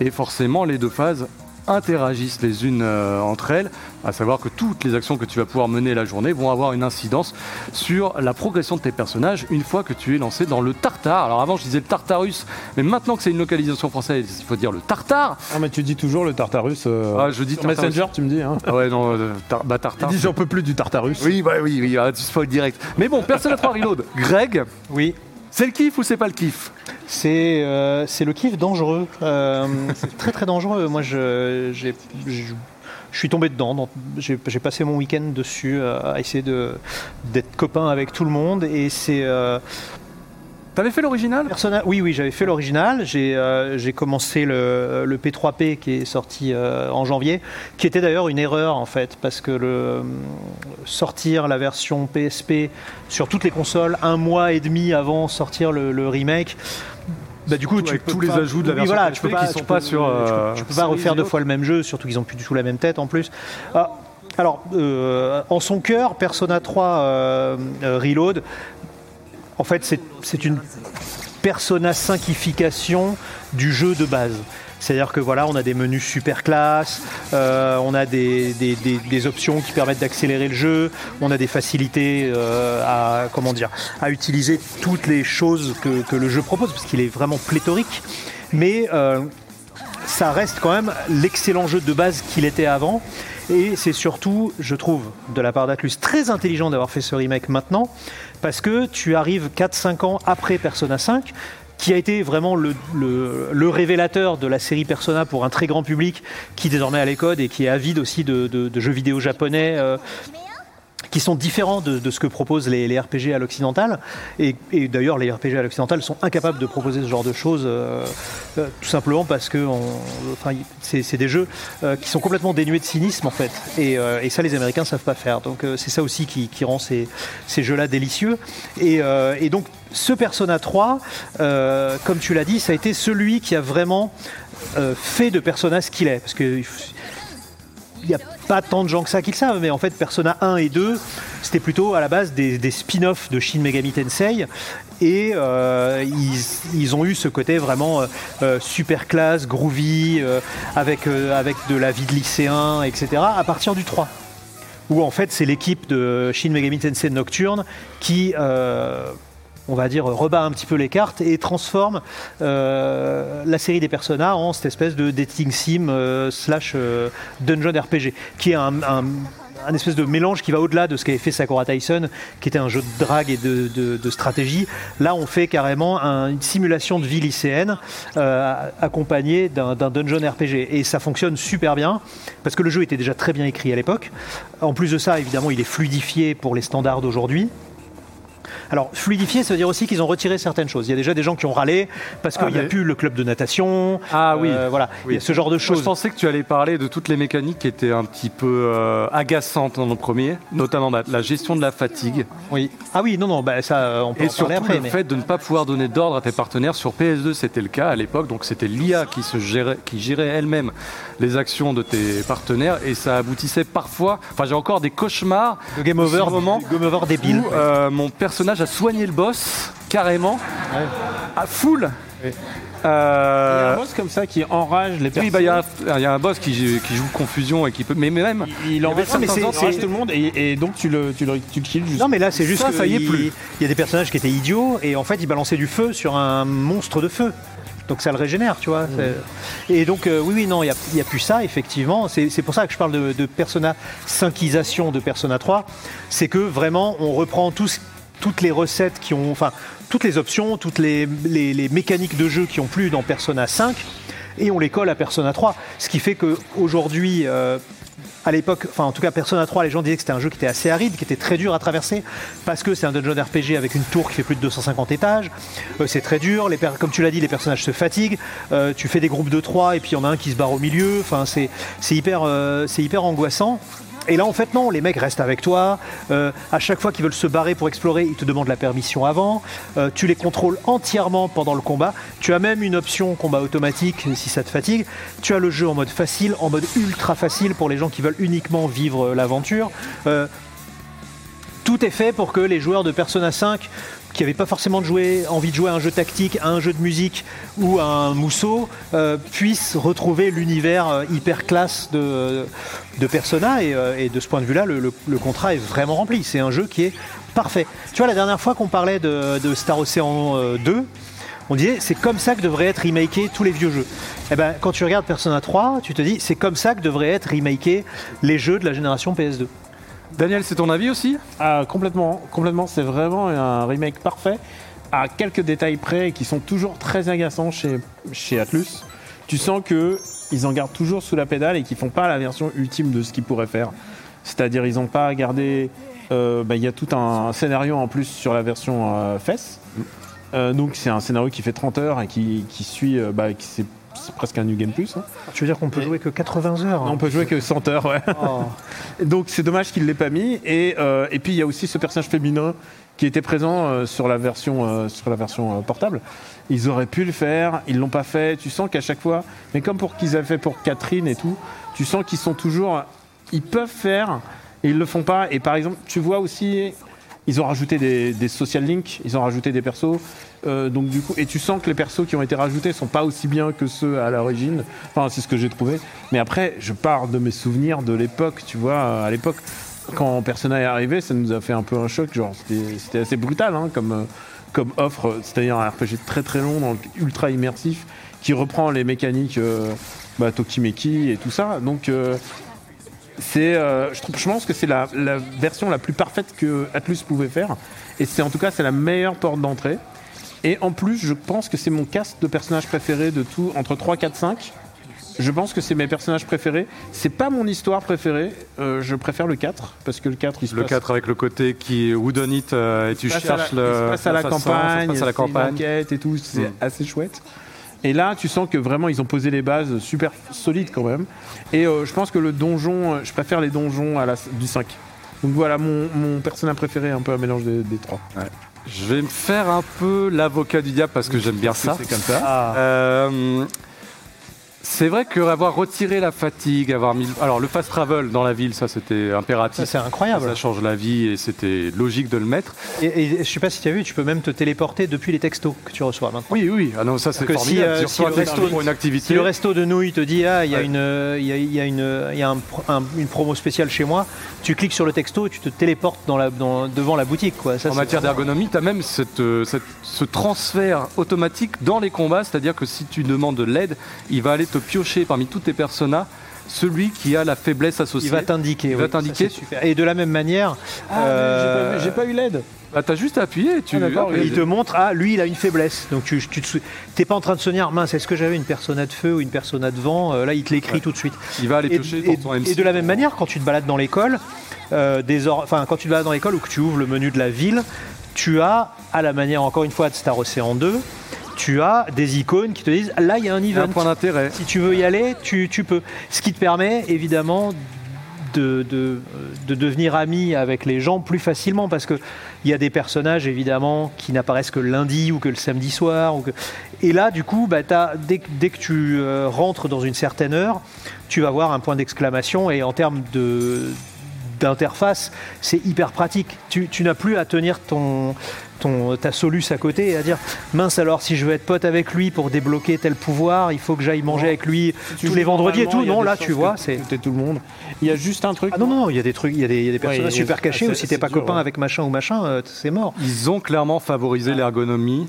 et forcément les deux phases interagissent les unes euh, entre elles, à savoir que toutes les actions que tu vas pouvoir mener la journée vont avoir une incidence sur la progression de tes personnages une fois que tu es lancé dans le Tartare. Alors avant je disais le Tartarus, mais maintenant que c'est une localisation française, il faut dire le Tartare. Ah mais tu dis toujours le Tartarus euh, ah, je dis sur Tartarus. Messenger, tu me dis. Hein. Ah ouais, non, euh, tar- bah Tartare. Ils disent j'en peux plus du Tartarus. Oui, bah oui, oui, tu spoil direct. Mais bon, Persona trois Reload, Greg. Oui. C'est le kiff ou c'est pas le kiff? C'est, euh, c'est le kiff dangereux. Euh, c'est très très dangereux. Moi, je, j'ai, je, je suis tombé dedans. Dans, j'ai, j'ai passé mon week-end dessus euh, à essayer de, d'être copain avec tout le monde. Et c'est... Euh, T'avais fait l'original? Persona... Oui, oui, j'avais fait l'original. J'ai, euh, j'ai commencé le, le P trois P qui est sorti euh, en janvier, qui était d'ailleurs une erreur en fait, parce que le, sortir la version P S P sur toutes les consoles un mois et demi avant sortir le, le remake, bah, du coup, tu, tous les pas, ajouts de la version voilà, P S P tu peux pas, qui sont tu pas peux, sur. Euh, tu peux, tu peux pas refaire deux autres. fois le même jeu, surtout qu'ils n'ont plus du tout la même tête en plus. Ah, alors, euh, en son cœur, Persona trois euh, euh, Reload. En fait, c'est, c'est une Persona cinquification du jeu de base. C'est-à-dire que voilà, on a des menus super classe, euh, on a des, des, des, des options qui permettent d'accélérer le jeu, on a des facilités euh, à, comment dire, à utiliser toutes les choses que, que le jeu propose, parce qu'il est vraiment pléthorique. Mais euh, ça reste quand même l'excellent jeu de base qu'il était avant. Et c'est surtout, je trouve, de la part d'Atlus, très intelligent d'avoir fait ce remake maintenant, parce que tu arrives quatre cinq ans après Persona cinq, qui a été vraiment le, le, le révélateur de la série Persona pour un très grand public, qui désormais a les codes et qui est avide aussi de, de, de jeux vidéo japonais, euh, qui sont différents de, de ce que proposent les, les R P G à l'occidental. Et, et d'ailleurs, les R P G à l'occidental sont incapables de proposer ce genre de choses, euh, euh, tout simplement parce que on, enfin, c'est, c'est des jeux euh, qui sont complètement dénués de cynisme, en fait. Et, euh, et ça, les Américains ne savent pas faire. Donc, euh, c'est ça aussi qui, qui rend ces, ces jeux-là délicieux. Et, euh, et donc, ce Persona trois, euh, comme tu l'as dit, ça a été celui qui a vraiment euh, fait de Persona ce qu'il est. Parce que... Il n'y a pas tant de gens que ça qui le savent, mais en fait, Persona un et deux, c'était plutôt à la base des, des spin-offs de Shin Megami Tensei. Et euh, ils, ils ont eu ce côté vraiment euh, super classe, groovy, euh, avec, euh, avec de la vie de lycéen, et cetera, à partir du trois. Où en fait, c'est l'équipe de Shin Megami Tensei Nocturne qui... Euh, on va dire, rebat un petit peu les cartes et transforme euh, la série des Persona en cette espèce de dating sim euh, slash euh, dungeon R P G, qui est un, un, un espèce de mélange qui va au-delà de ce qu'avait fait Sakura Tyson, qui était un jeu de drague et de, de, de stratégie. Là, on fait carrément un, une simulation de vie lycéenne euh, accompagnée d'un, d'un dungeon R P G. Et ça fonctionne super bien, parce que le jeu était déjà très bien écrit à l'époque. En plus de ça, évidemment, il est fluidifié pour les standards d'aujourd'hui. Alors, fluidifier, ça veut dire aussi qu'ils ont retiré certaines choses. Il y a déjà des gens qui ont râlé parce qu'il ah n'y a mais... plus le club de natation. Ah oui, euh, voilà. Oui. Il y a ce genre de choses. Moi, je pensais que tu allais parler de toutes les mécaniques qui étaient un petit peu euh, agaçantes dans le premier, notamment la, la gestion de la fatigue. Oui. Ah oui, non, non, bah, ça, on peut et en parler après. Et surtout le mais... fait de ne pas pouvoir donner d'ordre à tes partenaires. Sur P S deux, c'était le cas à l'époque, donc c'était l'I A qui, se gérait, qui gérait elle-même les actions de tes partenaires et ça aboutissait parfois. Enfin, j'ai encore des cauchemars. Le game over, moment game over débile. Où, euh, mon personnage a soigné le boss, carrément, ouais. à full. Ouais. Euh... Il y a un boss comme ça qui enrage les personnes. Oui, bah il y, y a un boss qui, qui joue confusion et qui peut. Mais même. Il, il enrage tout le monde et, et donc tu le, tu le, tu le kills juste. Non, mais là c'est juste ça, que ça y est il, plus. Il y a des personnages qui étaient idiots et en fait ils balançaient du feu sur un monstre de feu. Donc ça le régénère, tu vois. Mmh. Et donc, euh, oui, oui, non, il n'y a, a plus ça, effectivement. C'est, c'est pour ça que je parle de, de Persona cinquisation de Persona trois. C'est que vraiment, on reprend tout ce, toutes les recettes qui ont... Enfin, toutes les options, toutes les, les, les mécaniques de jeu qui ont plu dans Persona cinq, et on les colle à Persona trois. Ce qui fait qu'aujourd'hui... Euh, à l'époque, enfin en tout cas Persona trois, les gens disaient que c'était un jeu qui était assez aride, qui était très dur à traverser parce que c'est un dungeon R P G avec une tour qui fait plus de deux cent cinquante étages, euh, c'est très dur, les per- comme tu l'as dit, les personnages se fatiguent, euh, tu fais des groupes de trois et puis il y en a un qui se barre au milieu, enfin c'est, c'est, hyper, euh, c'est hyper angoissant. Et là en fait non, les mecs restent avec toi, euh, à chaque fois qu'ils veulent se barrer pour explorer, ils te demandent la permission avant, euh, tu les contrôles entièrement pendant le combat, tu as même une option combat automatique si ça te fatigue, tu as le jeu en mode facile, en mode ultra facile pour les gens qui veulent uniquement vivre l'aventure. Euh, tout est fait pour que les joueurs de Persona cinq qui n'avaient pas forcément de jouer, envie de jouer à un jeu tactique, à un jeu de musique ou à un mousseau, euh, puissent retrouver l'univers euh, hyper classe de, de Persona. Et, euh, et de ce point de vue-là, le, le, le contrat est vraiment rempli. C'est un jeu qui est parfait. Tu vois, la dernière fois qu'on parlait de, de Star Ocean euh, deux, on disait c'est comme ça que devraient être remakés tous les vieux jeux. Et ben, quand tu regardes Persona trois, tu te dis c'est comme ça que devraient être remakés les jeux de la génération P S deux. Daniel, c'est ton avis aussi ? Ah, complètement, complètement. C'est vraiment un remake parfait. à quelques détails près et qui sont toujours très agaçants chez, chez Atlus. Tu sens qu'ils en gardent toujours sous la pédale et qu'ils font pas la version ultime de ce qu'ils pourraient faire. C'est-à-dire ils n'ont pas gardé... Il euh, bah, y a tout un scénario en plus sur la version euh, F E S. Euh, donc c'est un scénario qui fait trente heures et qui, qui suit... Euh, bah, qui, c'est, c'est presque un New Game Plus. Hein. Tu veux dire qu'on peut et jouer que quatre-vingts heures hein. Non, on peut jouer que cent heures, ouais. Oh. Donc c'est dommage qu'il ne l'ait pas mis. Et, euh, et puis il y a aussi ce personnage féminin qui était présent euh, sur la version, euh, sur la version euh, portable. Ils auraient pu le faire, ils ne l'ont pas fait. Tu sens qu'à chaque fois, mais comme pour qu'ils avaient fait pour Catherine et tout, tu sens qu'ils sont toujours... Ils peuvent faire, et ils ne le font pas. Et par exemple, tu vois aussi... Ils ont rajouté des, des social links, ils ont rajouté des persos, euh, donc du coup, et tu sens que les persos qui ont été rajoutés sont pas aussi bien que ceux à l'origine. Enfin, c'est ce que j'ai trouvé. Mais après, je pars de mes souvenirs de l'époque, tu vois. À l'époque, quand Persona est arrivé, ça nous a fait un peu un choc. Genre, c'était, c'était assez brutal, hein, comme comme offre. C'est-à-dire un R P G très très long, donc ultra immersif, qui reprend les mécaniques euh, bah, Tokimeki et tout ça. Donc euh, C'est, euh, je, trouve, je pense que c'est la, la version la plus parfaite que Atlus pouvait faire, et c'est en tout cas c'est la meilleure porte d'entrée. Et en plus, je pense que c'est mon cast de personnages préférés de tout, entre trois, quatre, cinq. Je pense que c'est mes personnages préférés. C'est pas mon histoire préférée. Euh, je préfère le quatre parce que le quatre, il se le passe. quatre avec le côté qui est whodunit euh, et tu cherches la, le. Il se passe à la campagne, il se passe à la campagne, l'enquête et tout. C'est mmh. assez chouette. Et là, tu sens que vraiment, ils ont posé les bases super solides quand même. Et euh, je pense que le donjon, euh, je préfère les donjons à la, du cinq. Donc voilà, mon, mon personnage préféré, un peu un mélange des, des trois. Ouais. Je vais me faire un peu l'avocat du diable parce que j'aime bien ça. C'est comme ça. Ah. Euh, c'est vrai qu'avoir retiré la fatigue, avoir mis... Alors, le fast travel dans la ville, ça, c'était impératif. Ça, c'est incroyable. Ça change la vie et c'était logique de le mettre. Et, et je ne sais pas si tu as vu, tu peux même te téléporter depuis les textos que tu reçois maintenant. Oui, oui. Ah non, ça, c'est formidable. Si, euh, si, le resto, pour une activité. Si le resto de nouilles te dit « Ah, il y a, ouais. une, y a, y a, une, y a un, un, une promo spéciale chez moi », tu cliques sur le texto et tu te téléportes dans la, dans, devant la boutique. Quoi. Ça, en matière d'ergonomie, tu as même cette, cette, ce transfert automatique dans les combats. C'est-à-dire que si tu demandes de l'aide, il va aller te piocher parmi tous tes personas celui qui a la faiblesse associée. Il va t'indiquer. Il va oui, t'indiquer. Ça, et de la même manière. Ah, euh... j'ai, pas, j'ai pas eu l'aide. Bah, t'as juste appuyé. Tu... Ah, ah, oui. Il te montre, ah, lui, il a une faiblesse. Donc tu, tu te... t'es pas en train de se dire, mince, est-ce que j'avais une persona de feu ou une persona de vent ? Là, il te l'écrit ouais. tout de suite. Il va aller piocher et, ton et, M C. Et de la même manière, quand tu te balades dans l'école, euh, des or... enfin, quand tu te balades dans l'école ou que tu ouvres le menu de la ville, tu as, à la manière encore une fois de Star Ocean deux, tu as des icônes qui te disent là il y a un event, un point d'intérêt. Si tu veux y aller, tu, tu peux. Ce qui te permet évidemment de, de, de devenir ami avec les gens plus facilement parce que il y a des personnages évidemment qui n'apparaissent que le lundi ou que le samedi soir. Ou que... Et là du coup, bah, t'as, dès, dès que tu euh, rentres dans une certaine heure, tu vas avoir un point d'exclamation et en termes de, d'interface, c'est hyper pratique. Tu, tu n'as plus à tenir ton... Ton, ta soluce à côté et à dire mince alors si je veux être pote avec lui pour débloquer tel pouvoir il faut que j'aille manger non. avec lui si tous les vendredis et tout non là tu vois c'est tout le monde il y a juste un truc ah non non il y a des trucs il y a des, il y a des personnages ouais, super cachés ah, où si t'es pas dur, copain ouais. avec machin ou machin euh, c'est mort. Ils ont clairement favorisé ah. l'ergonomie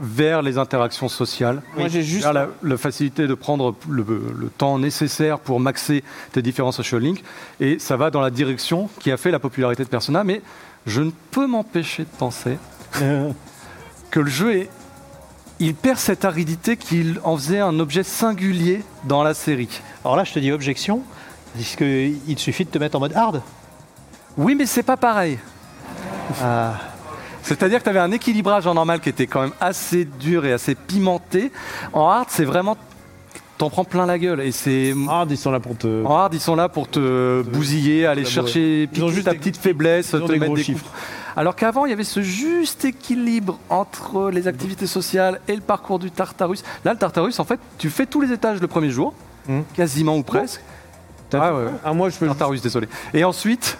vers les interactions sociales, Moi, j'ai juste... vers la, la facilité de prendre le, le temps nécessaire pour maxer tes différents social links et ça va dans la direction qui a fait la popularité de Persona, mais je ne peux m'empêcher de penser que le jeu est... il perd cette aridité qu'il en faisait un objet singulier dans la série. Alors là je te dis objection, parce qu'il suffit de te mettre en mode hard. Oui mais c'est pas pareil. Ah... C'est-à-dire que tu avais un équilibrage en normal qui était quand même assez dur et assez pimenté. En hard, c'est vraiment... T'en prends plein la gueule. Et c'est... En hard, ils sont là pour te... En hard, ils sont là pour te, te... bousiller, aller chercher ta des... petite faiblesse, te des mettre des chiffres. Coups. Alors qu'avant, il y avait ce juste équilibre entre les activités sociales et le parcours du Tartarus. Là, le Tartarus, en fait, tu fais tous les étages le premier jour, mmh. quasiment ou presque. Oh. Ah ouais, ouais. Ah, moi, je peux... Tartarus, juste... désolé. Et ensuite...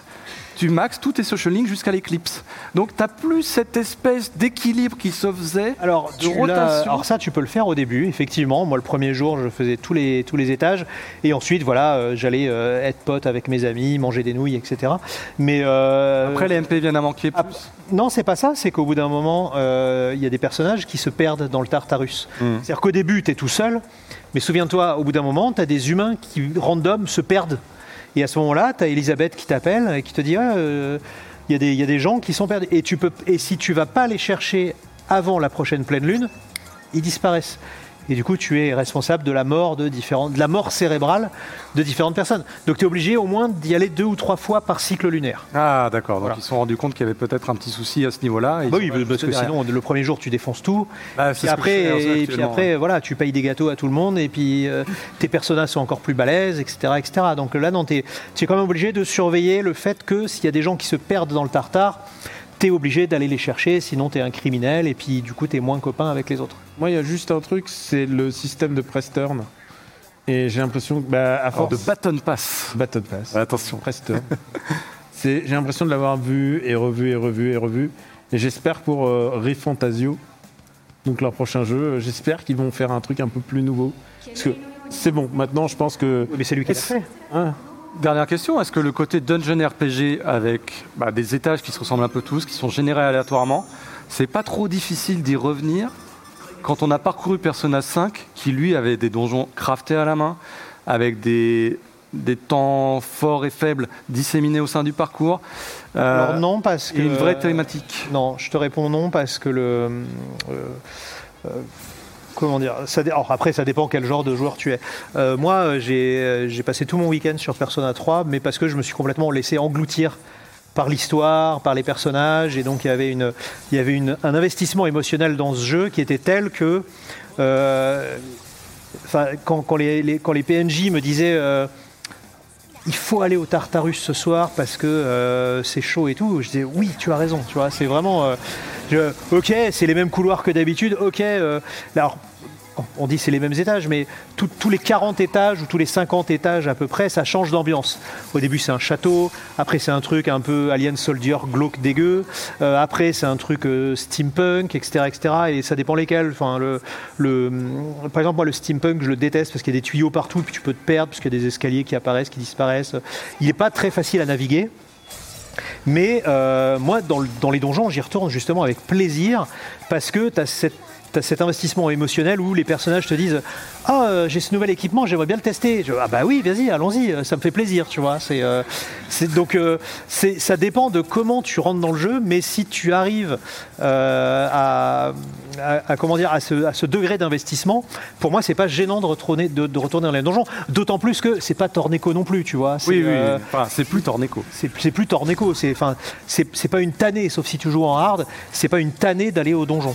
Tu maxes tous tes social links jusqu'à l'éclipse. Donc, tu n'as plus cette espèce d'équilibre qui se faisait. Alors, de rotation. Alors, ça, tu peux le faire au début, effectivement. Moi, le premier jour, je faisais tous les, tous les étages. Et ensuite, voilà, euh, j'allais euh, être pote avec mes amis, manger des nouilles, et cetera. Mais, euh, après, les M P viennent à manquer plus. Ap- non, c'est pas ça. C'est qu'au bout d'un moment, il euh, y a des personnages qui se perdent dans le Tartarus. Mmh. C'est-à-dire qu'au début, tu es tout seul. Mais souviens-toi, au bout d'un moment, tu as des humains qui, random, se perdent. Et à ce moment-là, tu as Elisabeth qui t'appelle et qui te dit ah, euh, y a des, y a des gens qui sont perdus. Et, tu peux, et si tu ne vas pas les chercher avant la prochaine pleine lune, ils disparaissent. Et du coup, tu es responsable de la mort, de, de la mort cérébrale de différentes personnes. Donc, tu es obligé au moins d'y aller deux ou trois fois par cycle lunaire. Ah, d'accord. Donc, voilà. Ils se sont rendus compte qu'il y avait peut-être un petit souci à ce niveau-là. Et bah oui, parce que sinon, le premier jour, tu défonces tout. Bah, c'est et, après, ce et, et puis après, ouais. voilà, tu payes des gâteaux à tout le monde. Et puis, euh, tes personnages sont encore plus balèzes, et cetera, et cetera. Donc là, non, tu es quand même obligé de surveiller le fait que s'il y a des gens qui se perdent dans le tartare, t'es obligé d'aller les chercher, sinon t'es un criminel et puis du coup t'es moins copain avec les autres. Moi il y a juste un truc, c'est le système de press turn. Et j'ai l'impression que bah, à force... Alors, de baton pass. Baton pass. Attention. Press turn. c'est, j'ai l'impression de l'avoir vu et revu et revu et revu. Et j'espère pour euh, ReFantazio, donc leur prochain jeu, j'espère qu'ils vont faire un truc un peu plus nouveau. Parce que c'est bon, maintenant je pense que... Oui, mais c'est lui qui l'a fait. Hein. Dernière question, est-ce que le côté dungeon R P G avec bah, des étages qui se ressemblent un peu tous, qui sont générés aléatoirement, c'est pas trop difficile d'y revenir quand on a parcouru Persona cinq, qui lui avait des donjons craftés à la main, avec des, des temps forts et faibles disséminés au sein du parcours. Euh, Alors non, parce que... Et une vraie thématique. Euh, non, je te réponds non, parce que le... Euh, euh, Comment dire, ça, alors après ça dépend quel genre de joueur tu es. Euh, moi j'ai, j'ai passé tout mon week-end sur Persona trois, mais parce que je me suis complètement laissé engloutir par l'histoire, par les personnages, et donc il y avait, une, il y avait une, un investissement émotionnel dans ce jeu qui était tel que euh, quand, quand, les, les, quand les P N J me disaient euh, il faut aller au Tartarus ce soir parce que euh, c'est chaud et tout, je disais oui tu as raison, tu vois, c'est vraiment... Euh, ok, c'est les mêmes couloirs que d'habitude, ok, euh, alors on dit c'est les mêmes étages, mais tout, tous les quarante étages ou tous les cinquante étages à peu près, ça change d'ambiance. Au début c'est un château, après c'est un truc un peu Alien Soldier glauque dégueu, euh, après c'est un truc euh, steampunk, et cetera, et cetera. Et ça dépend lesquels. Enfin, le, le, par exemple moi le steampunk je le déteste parce qu'il y a des tuyaux partout, puis tu peux te perdre parce qu'il y a des escaliers qui apparaissent, qui disparaissent. Il n'est pas très facile à naviguer. Mais euh, moi, dans, le, dans les donjons, j'y retourne justement avec plaisir parce que tu as cette, t'as cet investissement émotionnel où les personnages te disent « Ah, euh, j'ai ce nouvel équipement, j'aimerais bien le tester. » Je, « Ah bah oui, vas-y, allons-y, ça me fait plaisir, tu vois. » c'est, euh, c'est, Donc, euh, c'est, ça dépend de comment tu rentres dans le jeu, mais si tu arrives euh, à, à, à, comment dire, à, ce, à ce degré d'investissement, pour moi, c'est pas gênant de retourner, de, de retourner dans les donjons, d'autant plus que c'est pas Torneco non plus, tu vois. C'est, oui, oui, euh, enfin, c'est plus Torneco. C'est, c'est plus Torneco, c'est, c'est, c'est pas une tannée, sauf si tu joues en hard, c'est pas une tannée d'aller au donjon.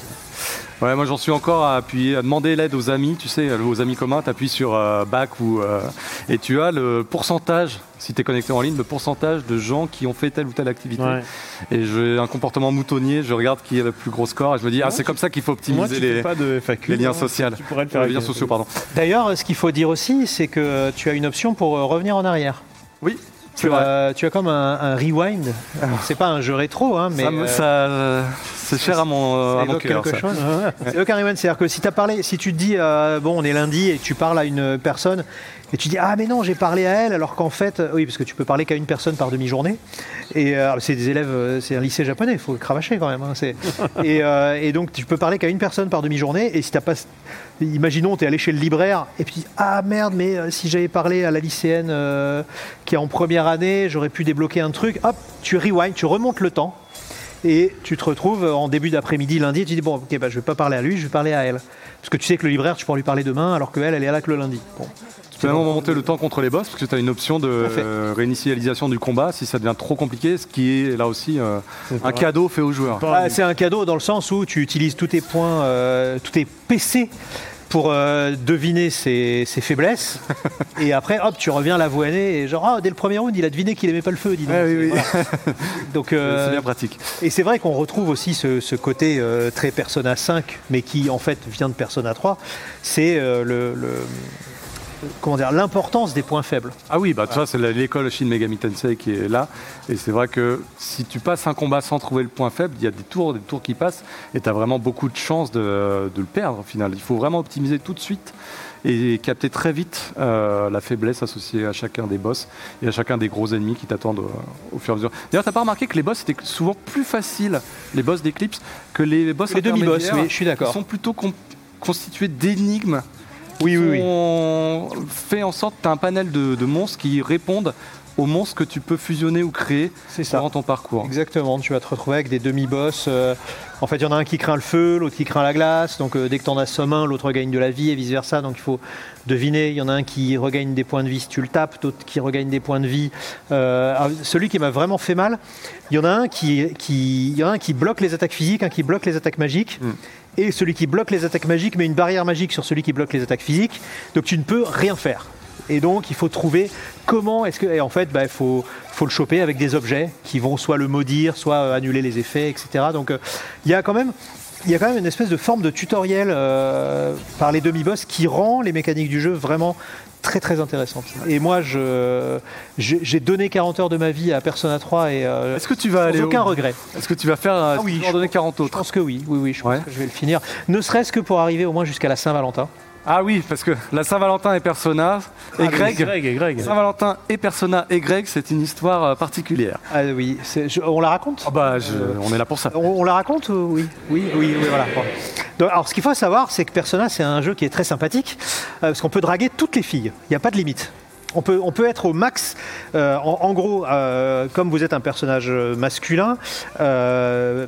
Ouais, moi j'en suis encore à appuyer, à demander l'aide aux amis, tu sais, aux amis communs, t'appuies sur euh, back ou euh, et tu as le pourcentage, si t'es connecté en ligne, le pourcentage de gens qui ont fait telle ou telle activité. Ouais. Et j'ai un comportement moutonnier, je regarde qui a le plus gros score et je me dis non, ah c'est tu... comme ça qu'il faut optimiser moi, les, pas de F A Q, les liens sociaux. Tu pourrais le faire les liens sociaux, pardon. D'ailleurs, ce qu'il faut dire aussi, c'est que tu as une option pour revenir en arrière. Oui. Tu as, tu as comme un, un rewind. Alors, c'est pas un jeu rétro, hein, mais ça, euh, ça euh, c'est cher à mon, à mon cœur. Ça évoque quelque chose. C'est aucun rewind, c'est-à-dire que si t'as parlé, si tu te dis euh, bon, on est lundi et que tu parles à une personne et tu dis ah mais non, j'ai parlé à elle, alors qu'en fait, oui, parce que tu peux parler qu'à une personne par demi-journée. Et euh, c'est des élèves, c'est un lycée japonais, il faut cravacher quand même. Hein, c'est, et, euh, et donc tu peux parler qu'à une personne par demi-journée. Et si t'as pas, imaginons, t'es allé chez le libraire et puis ah merde, mais euh, si j'avais parlé à la lycéenne euh, qui est en première année, j'aurais pu débloquer un truc, hop, tu rewind, tu remontes le temps et tu te retrouves en début d'après-midi lundi et tu dis bon ok bah je vais pas parler à lui, je vais parler à elle parce que tu sais que le libraire tu pourras lui parler demain alors qu'elle elle est là que le lundi. Bon. Finalement, on va monter le temps contre les boss parce que tu as une option de euh, réinitialisation du combat si ça devient trop compliqué, ce qui est là aussi euh, un cadeau fait aux joueurs. C'est, ah, c'est un cadeau dans le sens où tu utilises tous tes points, euh, tous tes P C pour euh, deviner ses, ses faiblesses et après hop tu reviens l'avoiner et genre ah, dès le premier round il a deviné qu'il aimait pas le feu, dis donc. Ah, oui, oui. Voilà. Donc, euh, c'est bien pratique et c'est vrai qu'on retrouve aussi ce, ce côté euh, très Persona cinq mais qui en fait vient de Persona trois, c'est euh, le, le comment dire, l'importance des points faibles. Ah oui, bah ouais. Ça c'est l'école Shin Megami Tensei qui est là, et c'est vrai que si tu passes un combat sans trouver le point faible, il y a des tours, des tours qui passent, et tu as vraiment beaucoup de chances de, de le perdre au final. Il faut vraiment optimiser tout de suite et capter très vite euh, la faiblesse associée à chacun des boss et à chacun des gros ennemis qui t'attendent euh, au fur et à mesure. D'ailleurs, t'as pas remarqué que les boss étaient souvent plus faciles, les boss d'Eclipse, que les boss les intermédiaires. Les demi-boss, oui, je suis d'accord. Ils sont plutôt com- constitués d'énigmes. Oui, oui, oui. On fait en sorte que tu as un panel de, de monstres qui répondent aux monstres que tu peux fusionner ou créer durant ton parcours. Exactement, tu vas te retrouver avec des demi-boss. Euh, en fait, il y en a un qui craint le feu, l'autre qui craint la glace. Donc euh, dès que tu en assommes un, l'autre gagne de la vie et vice-versa. Donc il faut deviner, il y en a un qui regagne des points de vie si tu le tapes, d'autres qui regagnent des points de vie. Euh, celui qui m'a vraiment fait mal, il y en a un qui, qui, il y en a un qui bloque les attaques physiques, un qui bloque les attaques magiques. Mmh. Et celui qui bloque les attaques magiques met une barrière magique sur celui qui bloque les attaques physiques. Donc tu ne peux rien faire. Et donc il faut trouver comment est-ce que... Et en fait, bah, il faut, faut le choper avec des objets qui vont soit le maudire, soit annuler les effets, et cetera. Donc euh, il y a quand même... Il y a quand même une espèce de forme de tutoriel euh, par les demi-boss qui rend les mécaniques du jeu vraiment très très intéressantes. Et moi, je, je, j'ai donné quarante heures de ma vie à Persona trois et euh, Est-ce que tu vas sans aller aucun au... regret. Est-ce que tu vas faire ah oui, en donner quarante autres? Je pense que oui, oui, oui je pense ouais. que je vais le finir. Ne serait-ce que pour arriver au moins jusqu'à la Saint-Valentin. Ah oui, parce que la Saint-Valentin et Persona et ah Greg, Greg, et Greg. Saint-Valentin et Persona et Greg, c'est une histoire particulière. Ah oui, c'est, je, on la raconte oh bah, je, euh, On est là pour ça. On, on la raconte oui. oui, oui, oui, voilà. Donc, alors, ce qu'il faut savoir, c'est que Persona, c'est un jeu qui est très sympathique, euh, parce qu'on peut draguer toutes les filles. Il n'y a pas de limite. On peut, on peut être au max, euh, en, en gros, euh, comme vous êtes un personnage masculin, euh,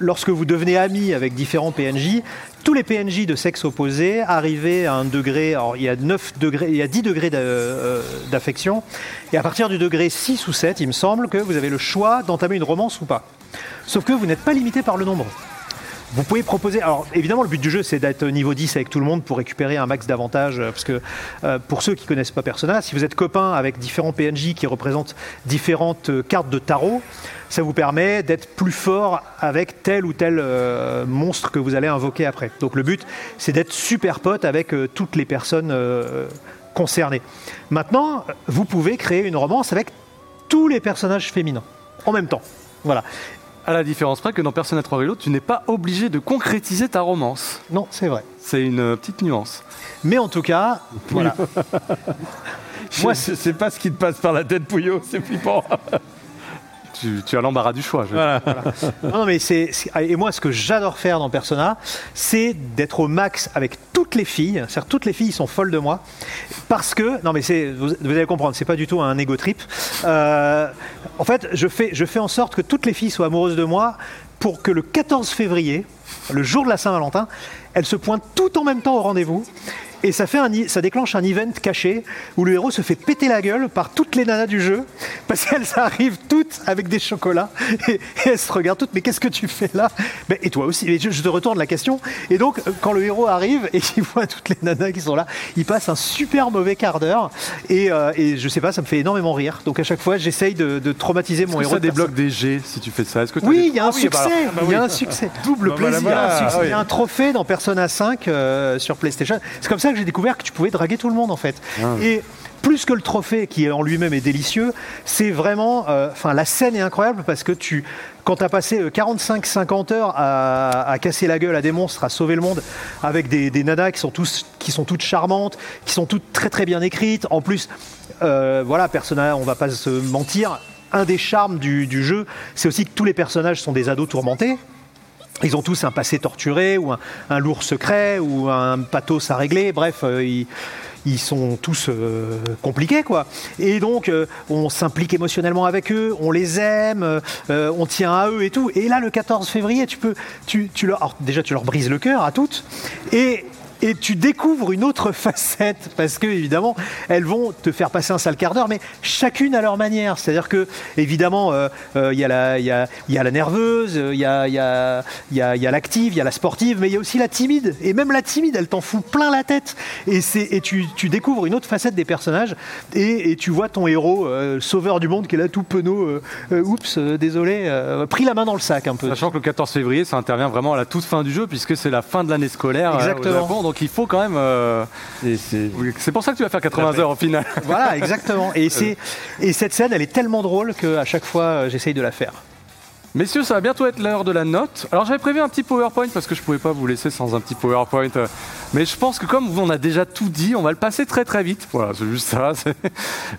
lorsque vous devenez ami avec différents P N J, tous les P N J de sexe opposé arrivaient à un degré, alors il y a neuf degrés, il y a dix degrés d'affection, et à partir du degré six ou sept, il me semble que vous avez le choix d'entamer une romance ou pas. Sauf que vous n'êtes pas limité par le nombre. Vous pouvez proposer, alors évidemment le but du jeu c'est d'être niveau dix avec tout le monde pour récupérer un max d'avantages, parce que euh, pour ceux qui ne connaissent pas Persona, si vous êtes copain avec différents P N J qui représentent différentes euh, cartes de tarot, ça vous permet d'être plus fort avec tel ou tel euh, monstre que vous allez invoquer après. Donc le but c'est d'être super pote avec euh, toutes les personnes euh, concernées. Maintenant, vous pouvez créer une romance avec tous les personnages féminins en même temps, voilà. À la différence près que dans Persona trois Reload, tu n'es pas obligé de concrétiser ta romance. Non, c'est vrai. C'est une petite nuance. Mais en tout cas, voilà. Moi, je ne sais pas ce qui te passe par la tête, Pouillot, c'est flippant. Tu, tu as l'embarras du choix. Je voilà. Voilà. Non, mais c'est, c'est, et moi, ce que j'adore faire dans Persona, c'est d'être au max avec toutes les filles. C'est-à-dire, toutes les filles sont folles de moi. Parce que, non, mais c'est, vous, vous allez comprendre, c'est pas du tout un ego trip. Euh, en fait, je fais, je fais en sorte que toutes les filles soient amoureuses de moi pour que le quatorze février, le jour de la Saint-Valentin, elles se pointent toutes en même temps au rendez-vous. Et ça, fait un, ça déclenche un event caché où le héros se fait péter la gueule par toutes les nanas du jeu parce qu'elles arrivent toutes avec des chocolats et, et elles se regardent toutes. Mais qu'est-ce que tu fais là? Ben, et toi aussi. Et je, je te retourne la question. Et donc, quand le héros arrive et qu'il voit toutes les nanas qui sont là, il passe un super mauvais quart d'heure. Et, euh, et je sais pas, ça me fait énormément rire. Donc à chaque fois, j'essaye de, de traumatiser Est-ce mon que héros. Ça débloque des G si tu fais ça. Est-ce que oui, il y a un succès. Il y a un succès. Double plaisir. Il y a un trophée dans Persona cinq euh, sur PlayStation. C'est comme ça que j'ai découvert que tu pouvais draguer tout le monde en fait. Ah oui. Et plus que le trophée qui en lui-même est délicieux, c'est vraiment, enfin euh, la scène est incroyable parce que tu, quand t'as passé quarante-cinq à cinquante heures à, à casser la gueule à des monstres, à sauver le monde avec des, des nanas qui sont tous, qui sont toutes charmantes, qui sont toutes très très bien écrites. En plus, euh, voilà, Persona, on va pas se mentir, un des charmes du, du jeu, c'est aussi que tous les personnages sont des ados tourmentés. Ils ont tous un passé torturé ou un, un lourd secret ou un pathos à régler. Bref, euh, ils, ils sont tous euh, compliqués, quoi. Et donc, euh, on s'implique émotionnellement avec eux, on les aime, euh, on tient à eux et tout. Et là, le quatorze février, tu peux, tu, tu leur, alors déjà, tu leur brises le cœur à toutes. Et Et tu découvres une autre facette parce que évidemment elles vont te faire passer un sale quart d'heure, mais chacune à leur manière. C'est-à-dire que évidemment euh, euh, y a la, y a, y a la nerveuse, il y a, y a, y a, y a l'active, il y a la sportive, mais il y a aussi la timide. Et même la timide, elle t'en fout plein la tête. Et, c'est, et tu, tu découvres une autre facette des personnages et, et tu vois ton héros euh, sauveur du monde qui est là tout penaud, euh, euh, oups, euh, désolé, euh, pris la main dans le sac un peu. Sachant que le quatorze février, ça intervient vraiment à la toute fin du jeu puisque c'est la fin de l'année scolaire. Exactement. Euh, Donc il faut quand même. Euh... C'est, c'est... c'est pour ça que tu vas faire quatre-vingts heures au final. Voilà, exactement. Et, c'est... Et cette scène, elle est tellement drôle qu'à chaque fois, j'essaye de la faire. Messieurs, ça va bientôt être l'heure de la note. Alors j'avais prévu un petit PowerPoint parce que je ne pouvais pas vous laisser sans un petit PowerPoint Mais je pense que comme on a déjà tout dit, on va le passer très très vite. Voilà, c'est juste ça. C'est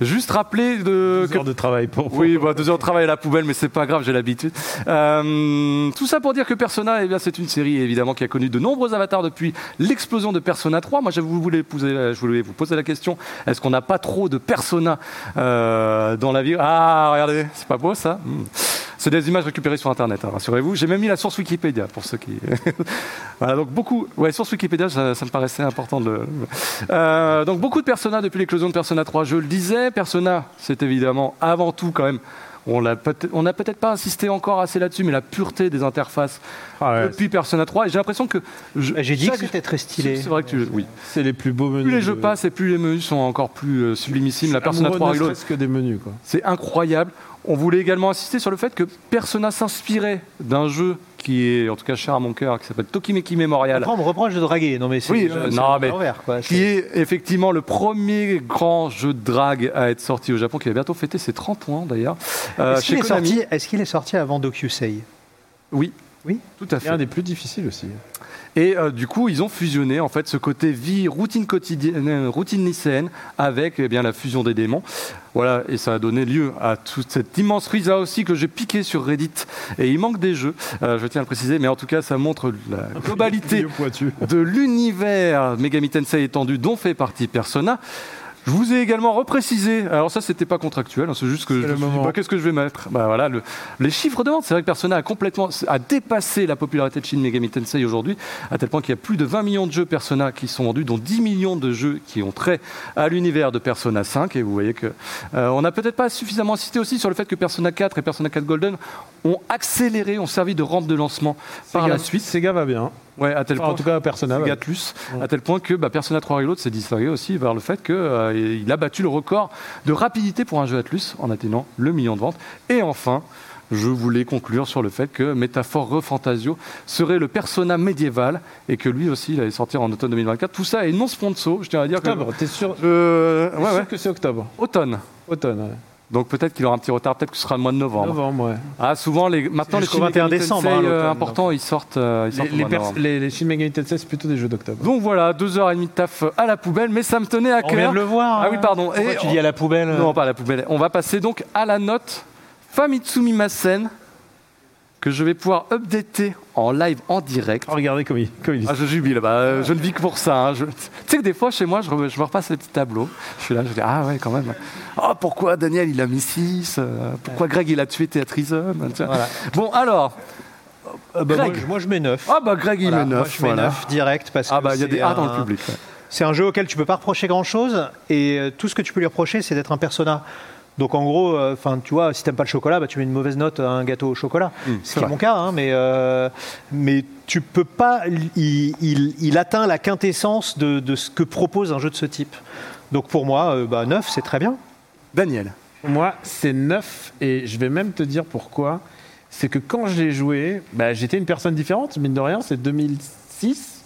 juste rappeler de... Deux heures que... de travail pour vous. Oui, bah, deux heures de travail à la poubelle, mais c'est pas grave, j'ai l'habitude. Euh, tout ça pour dire que Persona, eh bien, c'est une série évidemment qui a connu de nombreux avatars depuis l'explosion de Persona trois. Moi, je voulais, poser, je voulais vous poser la question, est-ce qu'on n'a pas trop de Persona euh, dans la vie ? Ah, regardez, c'est pas beau ça ? mmh. C'est des images récupérées sur Internet, hein, rassurez-vous. J'ai même mis la source Wikipédia pour ceux qui... voilà, donc beaucoup... Ouais, source Wikipédia, ça, ça me paraissait important de le... Euh, donc beaucoup de Persona depuis l'éclosion de Persona trois, je le disais. Persona, c'est évidemment avant tout quand même... On n'a peut-être, peut-être pas insisté encore assez là-dessus, mais la pureté des interfaces ah ouais, depuis c'est... Persona trois. Et j'ai l'impression que... Je, j'ai dit que c'était très stylé. C'est vrai que tu, oui. C'est les plus beaux menus. Plus les de... jeux passent et plus les menus sont encore plus euh, sublimissimes. C'est la Persona trois Reload. C'est que des menus, quoi. C'est incroyable. On voulait également insister sur le fait que Persona s'inspirait d'un jeu qui est en tout cas cher à mon cœur, qui s'appelle Tokimeki Memorial. On me reprend le jeu de drague. Non mais c'est oui, déjà, euh, c'est non, mais envers, quoi. Qui c'est... est effectivement le premier grand jeu de drague à être sorti au Japon, qui va bientôt fêter ses trente ans d'ailleurs. Euh, est-ce, qu'il est sorti, est-ce qu'il est sorti avant Dokusei ? Oui. Oui, tout à fait. C'est un des plus difficiles aussi. Et euh, du coup, ils ont fusionné en fait ce côté vie routine quotidienne, routine lycéenne, avec eh bien la fusion des démons. Voilà, et ça a donné lieu à toute cette immense risa aussi que j'ai piqué sur Reddit. Et il manque des jeux, euh, je tiens à le préciser, mais en tout cas, ça montre la globalité de l'univers Megami Tensei étendu dont fait partie Persona. Je vous ai également reprécisé, alors ça c'était pas contractuel, hein, c'est juste que c'est je me suis dit, bah, qu'est-ce que je vais mettre bah, voilà, le, les chiffres de vente, c'est vrai que Persona a complètement a dépassé la popularité de Shin Megami Tensei aujourd'hui, à tel point qu'il y a plus de vingt millions de jeux Persona qui sont vendus, dont dix millions de jeux qui ont trait à l'univers de Persona cinq, et vous voyez que euh, on n'a peut-être pas suffisamment insisté aussi sur le fait que Persona quatre et Persona quatre Golden ont accéléré, ont servi de rampe de lancement Sega, par la suite. Sega va bien. Ouais, à tel enfin, point, en tout cas, Persona, Gatlus, ouais. À tel point que bah, Persona trois Reload s'est distingué aussi par le fait qu'il euh, a battu le record de rapidité pour un jeu Atlus en atteignant le million de ventes. Et enfin, je voulais conclure sur le fait que Métaphore ReFantazio serait le Persona médiéval et que lui aussi, il allait sortir en automne deux mille vingt-quatre. Tout ça est non sponsor. Je tiens à dire octobre, que... Octobre, t'es sûr, euh, t'es ouais, sûr ouais. que c'est octobre ? Automne. Automne, ouais. Donc peut-être qu'il aura un petit retard, peut-être que ce sera le mois de novembre. Novembre, ouais. Ah, souvent, les, maintenant, les Shin Megami Tensei hein, importants, ils sortent, ils sortent les, au mois de novembre. Les, les Shin Megami Tensei, c'est plutôt des jeux d'octobre. Donc voilà, deux heures et demie de taf à la poubelle, mais ça me tenait à cœur. On vient de le voir. Ah oui, pardon. Pourquoi et tu on... dis à la poubelle Non, pas à la poubelle. On va passer donc à la note Famitsu Mimasen, que je vais pouvoir updater en live, en direct. Oh, regardez comme il, comme il dit. Ah, je jubile, bah, euh, je ne vis que pour ça. Hein. Je... Tu sais que des fois, chez moi, je, re... je me repasse les petits tableaux. Je suis là, je dis, ah ouais, quand même. Oh, pourquoi Daniel, il a mis six ? Pourquoi Greg, il a tué Théatrisum ? Voilà. Bon, alors... Euh, bah, Greg. Moi, moi, je mets neuf. Ah bah, Greg, il voilà, met neuf. Moi, je mets voilà. neuf, direct, parce ah, bah, que il y a des A un... dans le public. Ouais. C'est un jeu auquel tu ne peux pas reprocher grand-chose, et tout ce que tu peux lui reprocher, c'est d'être un persona. Donc en gros, euh, tu vois, si t'aimes pas le chocolat, bah, tu mets une mauvaise note à un gâteau au chocolat. Mmh, ce qui est mon cas, hein, mais, euh, mais tu peux pas. Il, il, il atteint la quintessence de, de ce que propose un jeu de ce type. Donc pour moi, euh, bah, neuf, c'est très bien. Daniel ? Moi, c'est neuf, et je vais même te dire pourquoi. C'est que quand je l'ai joué, bah, j'étais une personne différente, mine de rien, c'est deux mille six.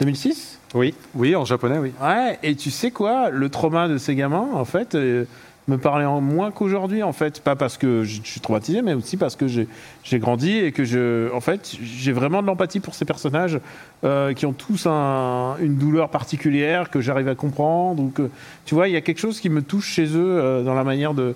deux mille six ? Oui. Oui, en japonais, oui. Ouais, et tu sais quoi ? Le trauma de ces gamins, en fait. Euh, me parler en moins qu'aujourd'hui, en fait. Pas parce que je suis traumatisé, mais aussi parce que j'ai, j'ai grandi et que, je, en fait, j'ai vraiment de l'empathie pour ces personnages euh, qui ont tous un, une douleur particulière que j'arrive à comprendre. Ou que, tu vois, il y a quelque chose qui me touche chez eux euh, dans la manière de,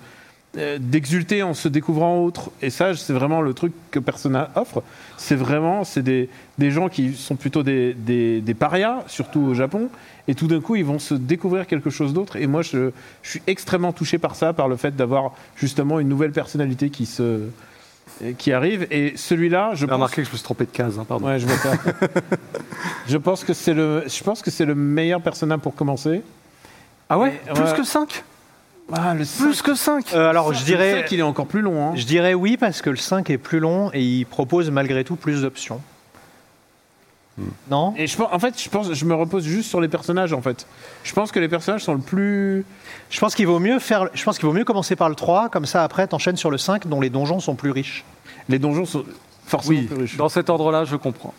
euh, d'exulter en se découvrant autre. Et ça, c'est vraiment le truc que Persona offre. C'est vraiment c'est des, des gens qui sont plutôt des, des, des parias, surtout au Japon, et tout d'un coup ils vont se découvrir quelque chose d'autre, et moi je, je suis extrêmement touché par ça, par le fait d'avoir justement une nouvelle personnalité qui, se, qui arrive, et celui-là je pense... remarqué que je me suis trompé de case, hein, pardon. Ouais, je, je, pense que c'est le, je pense que c'est le meilleur personnage pour commencer. Ah ouais et, Plus ouais. que cinq Ah, le cinq. Plus que cinq euh, alors cinq, je dirais... Le cinq il est encore plus long. Hein. Je dirais oui, parce que le cinq est plus long et il propose malgré tout plus d'options. Hmm. Non. Et je pense, en fait, je pense, je me repose juste sur les personnages. En fait, je pense que les personnages sont le plus. Je pense qu'il vaut mieux faire. Je pense qu'il vaut mieux commencer par le trois, comme ça après t'enchaînes sur le cinq, dont les donjons sont plus riches. Les donjons sont forcément oui, plus riches. Dans cet ordre-là, je comprends.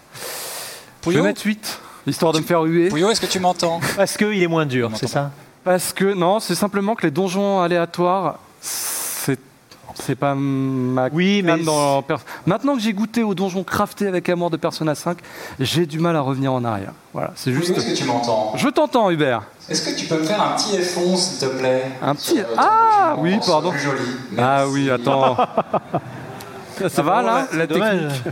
Pouillot, je vais mettre huit, histoire tu... de me faire huer. Pouillot, est-ce que tu m'entends ? Parce que il est moins dur, c'est ça ? Parce que non, c'est simplement que les donjons aléatoires, c'est C'est pas ma oui, mais dans per... Maintenant que j'ai goûté au donjon crafté avec amour de Persona cinq, j'ai du mal à revenir en arrière. Voilà, c'est juste. Oui, est-ce que tu m'entends ? Je t'entends, Hubert. Est-ce que tu peux me faire un petit F onze, s'il te plaît ? Un petit. Ah oui, pardon. Plus joli. Ah oui, attends. Ça, ça va là, la technique.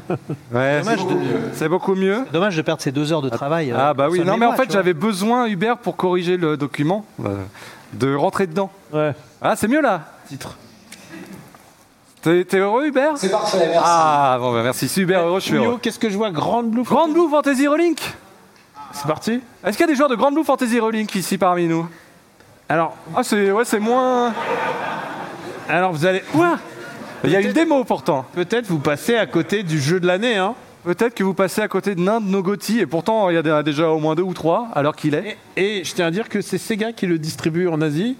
Ouais, c'est beaucoup, de... c'est beaucoup mieux. C'est dommage de perdre ces deux heures de travail. Ah euh, bah oui, non mais en fait j'avais besoin, Hubert, pour corriger le document, de rentrer dedans. Ouais. Ah c'est mieux là. Titre. T'es, t'es heureux, Hubert ? C'est parfait, merci. Ah bon, bah, merci, c'est Hubert, heureux, je suis heureux. Qu'est-ce que je vois ? Granblue Granblue Fantasy Relink. C'est parti. Est-ce qu'il y a des joueurs de Granblue Fantasy Relink ici parmi nous ? Alors, ah c'est ouais, c'est moins. Alors vous allez. Ouah. Il y a une démo pourtant. Peut-être vous passez à côté du jeu de l'année, hein. Peut-être que vous passez à côté de l'un de nos G O T Y, et pourtant il y en a déjà au moins deux ou trois à l'heure qu'il est. Et, et je tiens à dire que c'est Sega qui le distribue en Asie.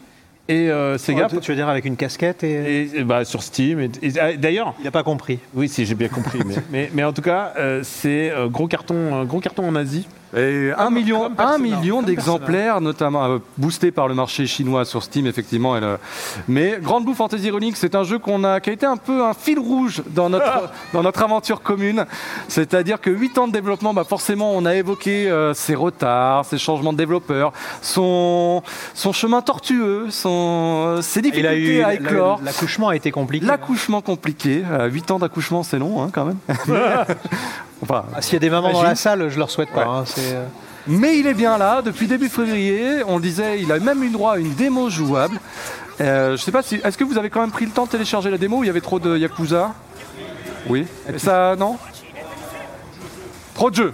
Et euh, Sega, oh, tu veux dire avec une casquette et, et, et bah, sur Steam. Et, et, d'ailleurs, il n'a pas compris. Oui, si j'ai bien compris, mais, mais, mais en tout cas, euh, c'est euh, gros carton, euh, gros carton en Asie. Et un million, un million d'exemplaires, notamment euh, boosté par le marché chinois sur Steam, effectivement. Elle, euh, mais Granblue Fantasy Relink, c'est un jeu qu'on a, qui a été un peu un fil rouge dans notre, dans notre aventure commune. C'est-à-dire que huit ans de développement, bah forcément, on a évoqué euh, ses retards, ses changements de développeurs, son, son chemin tortueux, son, euh, ses difficultés eu, à éclore. La, l'accouchement a été compliqué. L'accouchement hein. compliqué. Euh, huit ans d'accouchement, c'est long, hein, quand même. Enfin, ah, s'il y a des mamans imagine. dans la salle, je leur souhaite pas. Ouais. Hein, c'est... Mais il est bien là, depuis début février, on le disait, il a même eu droit à une démo jouable. Euh, je sais pas si, est-ce que vous avez quand même pris le temps de télécharger la démo ou il y avait trop de Yakuza ? Oui. Et ça, non ? Trop de jeux.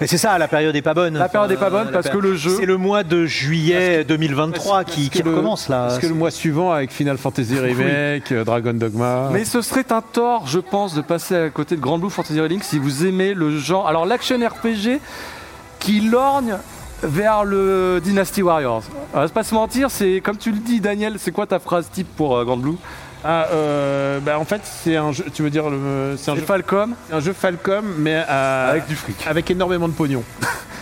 Mais c'est ça, la période est pas bonne. La période est pas bonne euh, parce per... que le jeu. C'est le mois de juillet que, deux mille vingt-trois qui, qui recommence là. Parce que le mois suivant avec Final Fantasy Remake, oui. Dragon Dogma. Mais ce serait un tort, je pense, de passer à côté de Granblue Fantasy Relink si vous aimez le genre. Alors l'action R P G qui lorgne vers le Dynasty Warriors. On va pas se mentir, c'est comme tu le dis, Daniel. C'est quoi ta phrase type pour euh, Granblue ? Ah, euh, bah en fait c'est un jeu, tu veux dire le, c'est un c'est jeu Falcom, c'est un jeu Falcom mais euh, avec du fric, avec énormément de pognon.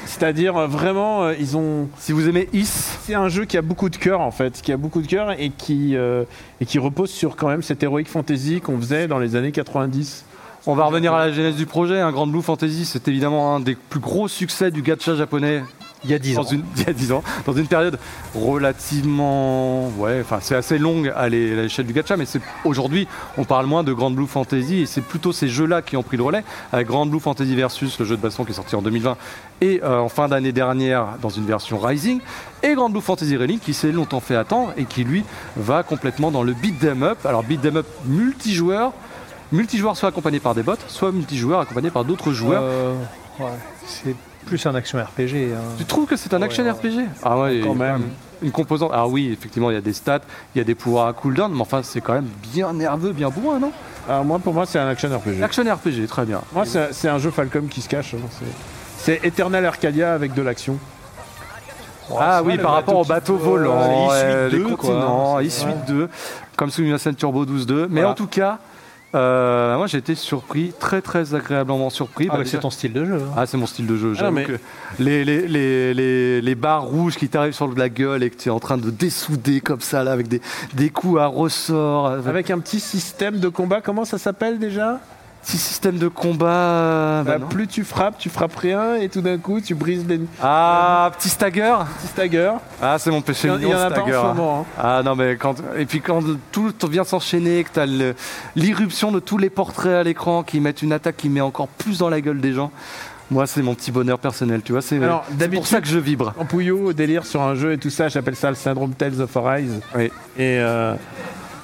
C'est-à-dire vraiment euh, ils ont. Si vous aimez Is, c'est un jeu qui a beaucoup de cœur en fait, qui a beaucoup de cœur et qui euh, et qui repose sur quand même cette heroic fantasy qu'on faisait dans les années quatre-vingt-dix. On va revenir à la genèse du projet. Hein, Granblue Fantasy, c'est évidemment un des plus gros succès du gacha japonais. Il y a dix ans. Une, il y a dix ans, dans une période relativement... Ouais, enfin, c'est assez longue à l'échelle du gacha, mais c'est, aujourd'hui, on parle moins de Granblue Fantasy, et c'est plutôt ces jeux-là qui ont pris le relais, avec Granblue Fantasy Versus, le jeu de baston qui est sorti en deux mille vingt, et euh, en fin d'année dernière, dans une version Rising, et Granblue Fantasy Relink, qui s'est longtemps fait attendre, et qui, lui, va complètement dans le beat'em up, alors beat'em up multijoueur, multijoueur soit accompagné par des bots, soit multijoueur accompagné par d'autres joueurs. Euh, ouais, c'est... plus un action R P G. Hein. Tu trouves que c'est un action ouais, R P G ? Ah ouais, quand même. Une composante. Ah oui, effectivement, il y a des stats, il y a des pouvoirs à cooldown, mais enfin, c'est quand même bien nerveux, bien bourrin, non ? Alors moi, pour moi, c'est un action R P G. Action R P G, très bien. Moi, c'est, c'est un jeu Falcom qui se cache. Hein. C'est, c'est Eternal Arcadia avec de l'action. Oh, ah oui, par rapport au bateau volant, les continents, I suite deux, comme Sumimasen Turbo douze deux. Mais en tout cas. Euh, moi j'ai été surpris, très très agréablement surpris. Ah, bah, c'est ton style de jeu. Hein. Ah, c'est mon style de jeu. J'avoue ah, mais... que les, les, les, les, les barres rouges qui t'arrivent sur la gueule et que tu es en train de dessouder comme ça, là, avec des, des coups à ressort. Avec... avec un petit système de combat, comment ça s'appelle déjà ? Petit système de combat. Bah, bah, plus tu frappes, tu frappes rien et tout d'un coup tu brises les. Ah, euh... petit stagger. Petit stagger. Ah, c'est mon péché mignon, stagger. En ce moment, hein. Ah non mais quand et puis quand tout vient s'enchaîner, que t'as le... l'irruption de tous les portraits à l'écran qui mettent une attaque qui met encore plus dans la gueule des gens. Moi, c'est mon petit bonheur personnel, tu vois. C'est, alors, c'est pour ça que je vibre. En pouillot, délire sur un jeu et tout ça, j'appelle ça le syndrome Tales of Arise. Oui. Et. Euh...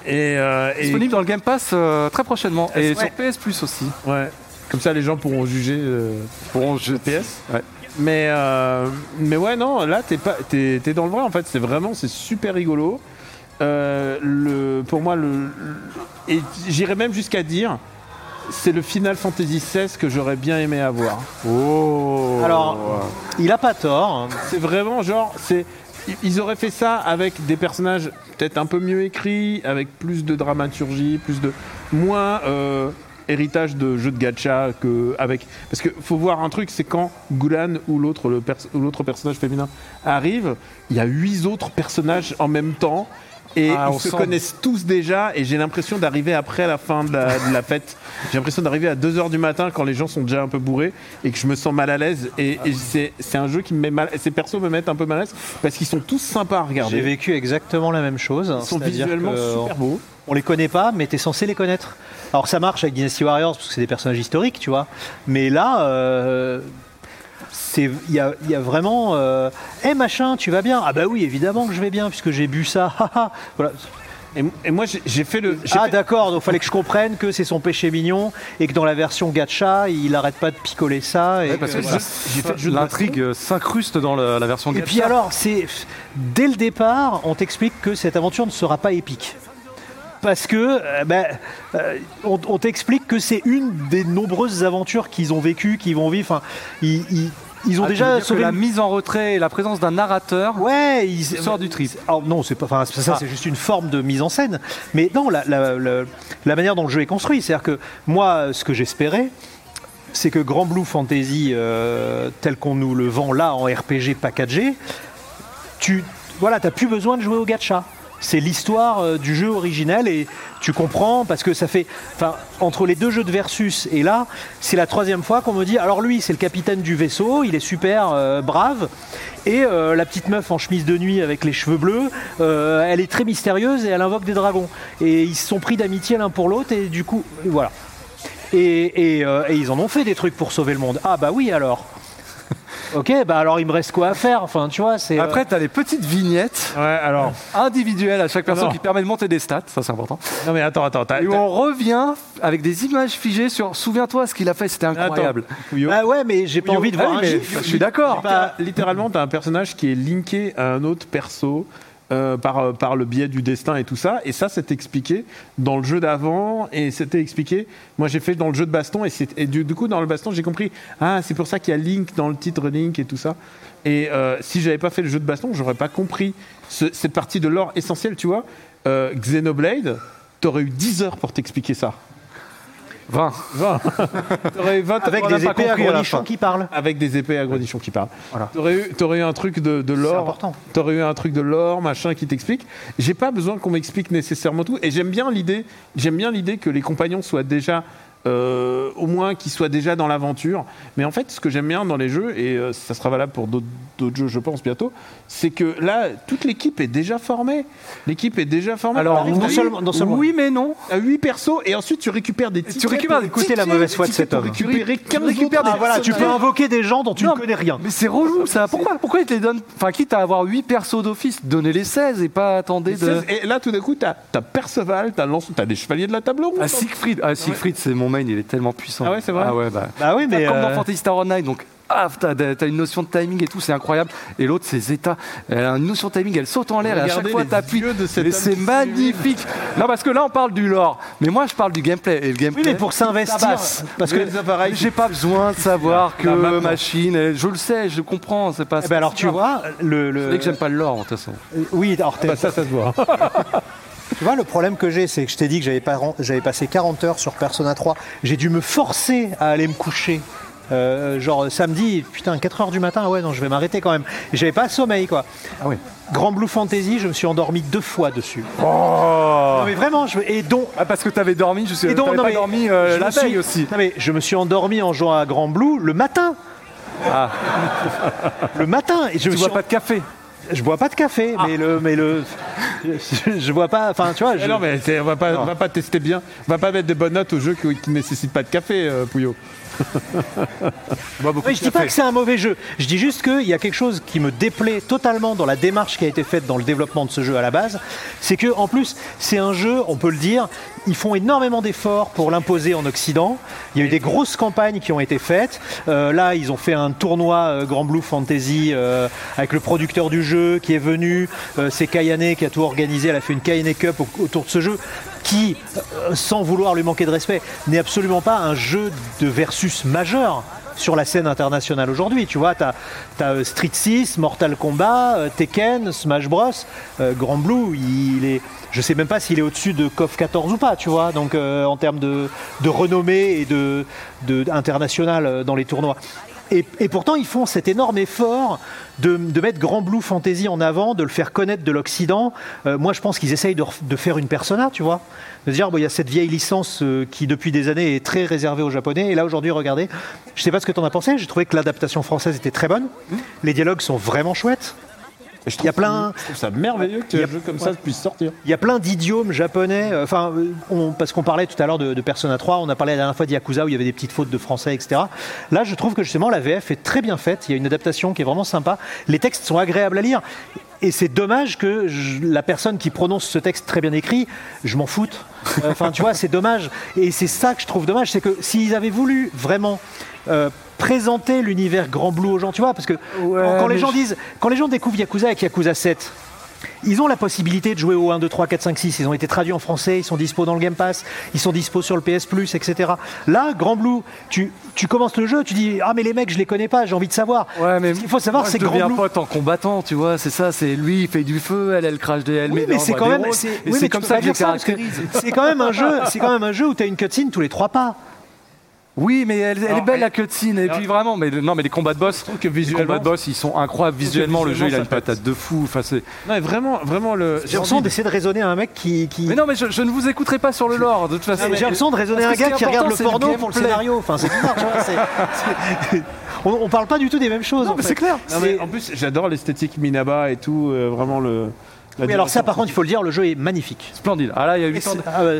Et, euh, et disponible dans le Game Pass euh, très prochainement et ouais. sur P S Plus aussi. Ouais. Comme ça, les gens pourront juger. Euh, pourront juger P S. Ouais. Mais euh, mais ouais non, là t'es pas t'es t'es dans le vrai en fait. C'est vraiment c'est super rigolo. Euh, le pour moi le, le et j'irais même jusqu'à dire. C'est le Final Fantasy seize que j'aurais bien aimé avoir. Oh. Alors il a pas tort. C'est vraiment genre c'est ils auraient fait ça avec des personnages peut-être un peu mieux écrits, avec plus de dramaturgie, plus de moins euh, héritage de jeux de gacha que avec. Parce que faut voir un truc, c'est quand Gulan ou l'autre le pers- ou l'autre personnage féminin arrive, il y a huit autres personnages en même temps. et ah, ils se sent... connaissent tous déjà, et j'ai l'impression d'arriver après la fin de la, de la fête. J'ai l'impression d'arriver à deux heures du matin quand les gens sont déjà un peu bourrés et que je me sens mal à l'aise, et, et c'est, c'est un jeu qui me met mal, ces persos me mettent un peu mal à l'aise parce qu'ils sont tous sympas à regarder. J'ai vécu exactement la même chose. Ils sont visuellement super beaux. On les connaît pas, mais t'es censé les connaître. Alors ça marche avec Dynasty Warriors parce que c'est des personnages historiques, tu vois, mais là... Euh... Il y, y a vraiment euh, « Eh hey, machin, tu vas bien ?»« Ah bah oui, évidemment que je vais bien puisque j'ai bu ça. » Voilà. Et, et moi, j'ai, j'ai fait le... J'ai ah fait... d'accord, donc il fallait que je comprenne que c'est son péché mignon et que dans la version gacha, il n'arrête pas de picoler ça. Et ouais, parce que, que voilà. j'ai fait jeu l'intrigue s'incruste dans la, la version gacha. Et puis alors, c'est, dès le départ, on t'explique que cette aventure ne sera pas épique. Parce que euh, bah, euh, on, on t'explique que c'est une des nombreuses aventures qu'ils ont vécues, qu'ils vont vivre. Enfin, ils... ils Ils ont ah, déjà sauvé la mise en retrait et la présence d'un narrateur. Ouais, ils sortent du trip. Alors non, c'est pas. Enfin, c'est, ça, ah. c'est juste une forme de mise en scène. Mais non, la, la, la, la manière dont le jeu est construit, c'est-à-dire que moi, ce que j'espérais, c'est que Granblue Fantasy, euh, tel qu'on nous le vend là en R P G packagé, tu, voilà, t'as plus besoin de jouer au gacha. C'est l'histoire euh, du jeu originel et tu comprends parce que ça fait... Enfin, entre les deux jeux de Versus et là, c'est la troisième fois qu'on me dit alors lui, c'est le capitaine du vaisseau, il est super euh, brave et euh, la petite meuf en chemise de nuit avec les cheveux bleus, euh, elle est très mystérieuse et elle invoque des dragons. Et ils se sont pris d'amitié l'un pour l'autre et du coup, voilà. Et, et, euh, et ils en ont fait des trucs pour sauver le monde. Ah bah oui alors ok, bah alors il me reste quoi à faire. Enfin, tu vois, c'est. Après, euh... t'as les petites vignettes, ouais, alors individuelles à chaque personne non. qui permet de monter des stats, ça c'est important. Non mais attends, attends, t'as, et où t'as... on revient avec des images figées sur. Souviens-toi ce qu'il a fait, c'était incroyable. Attends, bah ouais, mais j'ai pas Pouillot. envie de voir. Ah, un mais, je suis d'accord. T'as, littéralement, t'as un personnage qui est linké à un autre perso. Euh, par, euh, par le biais du destin et tout ça, et ça c'est expliqué dans le jeu d'avant, et c'était expliqué, moi j'ai fait dans le jeu de baston, et, c'est, et du, du coup dans le baston j'ai compris, ah c'est pour ça qu'il y a Link dans le titre Link et tout ça, et euh, si j'avais pas fait le jeu de baston, j'aurais pas compris ce, cette partie de lore essentielle, tu vois, euh, Xenoblade, t'aurais eu dix heures pour t'expliquer ça. vingt T'aurais eu vingt avec des épées à grenichons qui parlent. Avec des épées à grenichons qui parlent. Voilà. T'aurais eu, t'aurais eu un truc de, de lore. C'est important. T'aurais eu un truc de lore, machin, qui t'explique. J'ai pas besoin qu'on m'explique nécessairement tout. Et j'aime bien l'idée, j'aime bien l'idée que les compagnons soient déjà, euh, au moins qu'ils soient déjà dans l'aventure. Mais en fait, ce que j'aime bien dans les jeux, et euh, ça sera valable pour d'autres, d'autres jeux, je pense, bientôt, c'est que là, toute l'équipe est déjà formée. L'équipe est déjà formée. Alors, non seulement, non seulement. Oui, mais non. À huit persos, et ensuite, tu récupères des tickets. Tu récupères des tickets. Écoutez la mauvaise foi de cet homme. Tu récupères des. Ah, voilà, tu peux invoquer des gens dont tu ne connais rien. Mais c'est relou, ça. Pourquoi, pourquoi ils te les donnent. Enfin, quitte à avoir huit persos d'office, donnez les seize et pas attendez de. Et là, tout d'un coup, t'as, t'as Perceval, t'as, t'as des chevaliers de la table ronde. Ah, Siegfried. Ah, Siegfried, c'est mon main, il est tellement puissant. Ah ouais, c'est vrai. Ah ouais, bah. Bah oui, mais. Comme dans Fantasy Star Online, donc. Ah, t'as, t'as une notion de timing et tout, c'est incroyable. Et l'autre, c'est Zeta. Elle a une notion de timing, elle saute en l'air, et à chaque fois t'appuies. Et c'est magnifique. Non, parce que là, on parle du lore. Mais moi, je parle du gameplay. Et le gameplay. Oui, mais pour s'investir. Parce que j'ai pas besoin de savoir que machine. Je le sais, je comprends. C'est pas. Eh ben alors, tu vois, le. Je sais que j'aime pas le lore, de toute façon. Oui, alors t'es. Ça, ça se voit. Tu vois, le problème que j'ai, c'est que je t'ai dit que j'avais pas, j'avais passé quarante heures sur Persona trois. J'ai dû me forcer à aller me coucher. Euh, genre samedi, putain, quatre heures du matin, ouais, non, je vais m'arrêter quand même. Et j'avais pas sommeil, quoi. Ah oui. Granblue Fantasy, je me suis endormi deux fois dessus. Oh. Non mais vraiment, je... et donc ah, parce que t'avais dormi, je sais. Et donc, t'avais non, pas mais... dormi euh, la veille suis... aussi. Non mais je me suis endormi en jouant à Granblue le matin. Ah. Le matin. Et je ne bois en... pas de café. Je bois pas de café, ah. mais le, mais le, je, je bois pas. Enfin, tu vois. Je... Non, mais on va pas, on va pas tester bien. On va pas mettre de bonnes notes aux jeux qui ne nécessitent pas de café, euh, Pouillot. Mais je dis pas que c'est un mauvais jeu. Je dis juste qu'il y a quelque chose qui me déplaît totalement dans la démarche qui a été faite dans le développement de ce jeu à la base. C'est que, en plus, c'est un jeu, on peut le dire, ils font énormément d'efforts pour l'imposer en Occident. Il y a eu des grosses campagnes qui ont été faites. Euh, là, ils ont fait un tournoi euh, Granblue Fantasy euh, avec le producteur du jeu qui est venu. Euh, c'est Kayane qui a tout organisé. Elle a fait une Kayane Cup au- autour de ce jeu. Qui, sans vouloir lui manquer de respect, n'est absolument pas un jeu de versus majeur sur la scène internationale aujourd'hui. Tu vois, t'as, t'as Street six, Mortal Kombat, Tekken, Smash Bros, euh, Granblue, il est... Je sais même pas s'il est au-dessus de C O F quatorze ou pas, tu vois, donc euh, en termes de, de renommée et de, de international dans les tournois. Et, et pourtant, ils font cet énorme effort de, de mettre Granblue Fantasy en avant, de le faire connaître de l'Occident. Euh, moi, je pense qu'ils essayent de, de faire une Persona, tu vois. De dire, bon, il y a cette vieille licence euh, qui, depuis des années, est très réservée aux Japonais. Et là, aujourd'hui, regardez, je ne sais pas ce que tu en as pensé. J'ai trouvé que l'adaptation française était très bonne. Les dialogues sont vraiment chouettes. Je trouve, y a plein... je trouve ça merveilleux que un jeu comme ouais. ça puisse sortir. Il y a plein d'idiomes japonais, enfin, on, parce qu'on parlait tout à l'heure de, de Persona trois, on a parlé la dernière fois de Yakuza où il y avait des petites fautes de français, et cetera. Là, je trouve que justement la V F est très bien faite, il y a une adaptation qui est vraiment sympa, les textes sont agréables à lire, et c'est dommage que je, la personne qui prononce ce texte très bien écrit, je m'en foute. Enfin, tu vois, c'est dommage. Et c'est ça que je trouve dommage, c'est que s'ils avaient voulu vraiment... Euh, présenter l'univers Granblue aux gens, tu vois, parce que ouais, quand, quand les gens je... disent, quand les gens découvrent Yakuza avec Yakuza sept, ils ont la possibilité de jouer au un, deux, trois, quatre, cinq, six, ils ont été traduits en français, ils sont dispo dans le Game Pass, ils sont dispo sur le P S Plus, et cetera. Là, Granblue, tu, tu commences le jeu, tu dis « Ah mais les mecs, je les connais pas, j'ai envie de savoir ouais, ». Ce qu'il faut savoir, moi, c'est que Granblue... Moi, je deviens pote en combattant, tu vois, c'est ça, c'est lui, il fait du feu, elle, elle crache des... Elle oui, mais c'est quand même... C'est, oui, c'est comme ça que je les caractérise. C'est quand même un jeu où t'as une cutscene tous les trois pas. Oui, mais elle, elle non, est belle elle... la cutscene et non, puis vraiment, mais non, mais les combats de boss, que visuellement, les combats de boss, ils sont incroyables visuellement. visuellement le jeu, il a une patate de fou. Enfin, c'est. Non, mais vraiment, vraiment le. J'ai l'impression d'essayer de raisonner à un mec qui. qui... Mais non, mais je, je ne vous écouterai pas sur le lore de toute façon. J'ai l'impression de raisonner à un gars qui regarde le porno pour le scénario. Enfin, c'est bizarre, tu vois. C'est... on, on parle pas du tout des mêmes choses. Non, mais fait. c'est clair. Non, mais c'est... En plus, j'adore l'esthétique Minaba et tout. Euh, vraiment le. Oui, alors ça, par contre, il faut le dire, le jeu est magnifique, splendide. Ah là, il y a huit ans.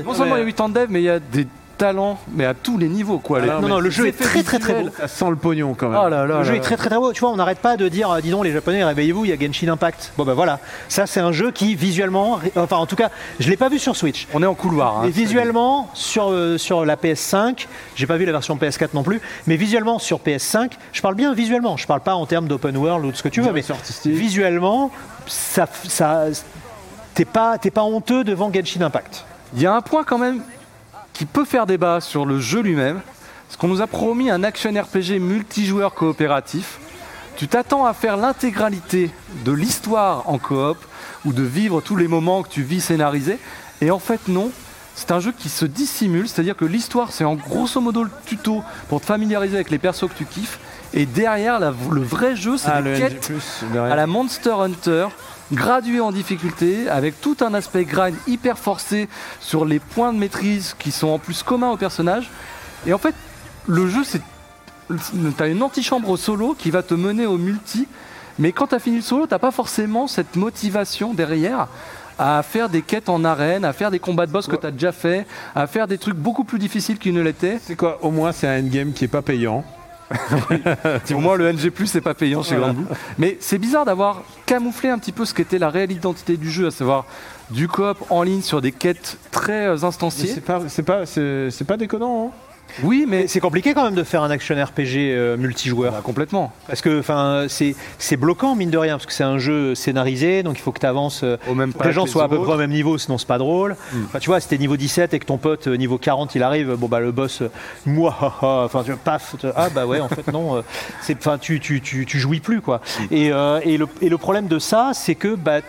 Non seulement il y a huit ans de dev, mais il y a des. Talent, mais à tous les niveaux quoi. Ah non, non, non, le jeu est très très très beau. Ça sent le pognon quand même. Oh là là, le là jeu là. est très très très beau. Tu vois, on n'arrête pas de dire, dis donc les Japonais, réveillez-vous, il y a Genshin Impact. Bon ben voilà, ça c'est un jeu qui visuellement, enfin en tout cas, je l'ai pas vu sur Switch. On est en couloir. Hein, et visuellement sur euh, sur la P S cinq, j'ai pas vu la version P S quatre non plus, mais visuellement sur P S cinq, je parle bien visuellement, je parle pas en termes d'open world ou de ce que tu veux, mais visuellement, ça ça, t'es pas t'es pas honteux devant Genshin Impact. Il y a un point quand même qui peut faire débat sur le jeu lui-même, parce qu'on nous a promis un action R P G multijoueur coopératif. Tu t'attends à faire l'intégralité de l'histoire en coop, ou de vivre tous les moments que tu vis scénarisés, et en fait non, c'est un jeu qui se dissimule, c'est-à-dire que l'histoire c'est en grosso modo le tuto pour te familiariser avec les persos que tu kiffes, et derrière la, le vrai jeu c'est ah, des quêtes à la Monster Hunter, gradué en difficulté, avec tout un aspect grind hyper forcé sur les points de maîtrise qui sont en plus communs aux personnages. Et en fait, le jeu, c'est... T'as une antichambre au solo qui va te mener au multi, mais quand t'as fini le solo, t'as pas forcément cette motivation derrière à faire des quêtes en arène, à faire des combats de boss que t'as déjà fait, à faire des trucs beaucoup plus difficiles qu'ils ne l'étaient. C'est quoi ? Au moins, c'est un endgame qui est pas payant. Pour moi le N G plus c'est pas payant chez voilà. Granblue, mais c'est bizarre d'avoir camouflé un petit peu ce qu'était la réelle identité du jeu, à savoir du coop en ligne sur des quêtes très instanciées. C'est pas, c'est pas, c'est, c'est pas déconnant hein. Oui, mais c'est compliqué quand même de faire un action R P G euh, multijoueur. Bah, complètement. Parce que enfin, c'est c'est bloquant mine de rien, parce que c'est un jeu scénarisé, donc il faut que tu avances, euh, que les gens soient à peu près au même niveau, sinon c'est pas drôle. Mm. Enfin, tu vois, si t'es niveau dix-sept et que ton pote euh, niveau quarante il arrive, bon bah le boss, euh, mouahaha, enfin tu paf, te, ah bah ouais, en fait non, euh, c'est enfin tu tu tu tu jouis plus quoi. Mm. Et euh, et le et le problème de ça, c'est que bah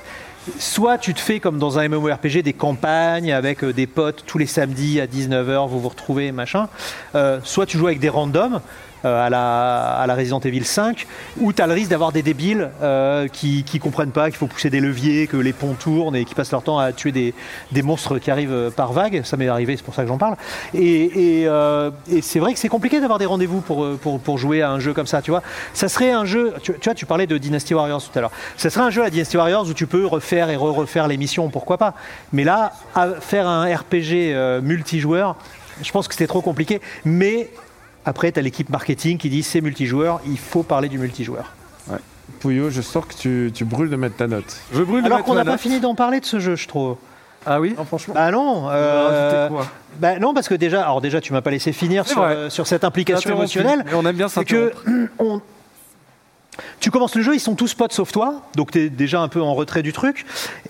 soit tu te fais comme dans un MMORPG des campagnes avec des potes tous les samedis à dix-neuf heures, vous vous retrouvez machin, euh, soit tu joues avec des randoms euh, à, la, à la Resident Evil cinq, où tu as le risque d'avoir des débiles euh, qui ne comprennent pas qu'il faut pousser des leviers, que les ponts tournent et qui passent leur temps à tuer des, des monstres qui arrivent par vagues. Ça m'est arrivé, c'est pour ça que j'en parle. Et, et, euh, et c'est vrai que c'est compliqué d'avoir des rendez-vous pour, pour, pour jouer à un jeu comme ça, tu vois. Ça serait un jeu, tu, tu vois, tu parlais de Dynasty Warriors tout à l'heure, ça serait un jeu à Dynasty Warriors où tu peux refaire et re-refaire les missions, pourquoi pas. Mais là, à faire un R P G euh, multijoueur, je pense que c'était trop compliqué. Mais après, tu as l'équipe marketing qui dit c'est multijoueur, il faut parler du multijoueur. Ouais. Pouillot, je sens que tu, tu brûles de mettre ta note. Je brûle de Alors qu'on n'a pas fini d'en parler de ce jeu, je trouve. Ah oui ? Non, franchement. Bah non. Euh, quoi bah non, parce que déjà, alors déjà, tu m'as pas laissé finir sur, euh, sur cette implication émotionnelle. Mais on aime bien ça. Que on Tu commences le jeu, ils sont tous potes sauf toi, donc t'es déjà un peu en retrait du truc.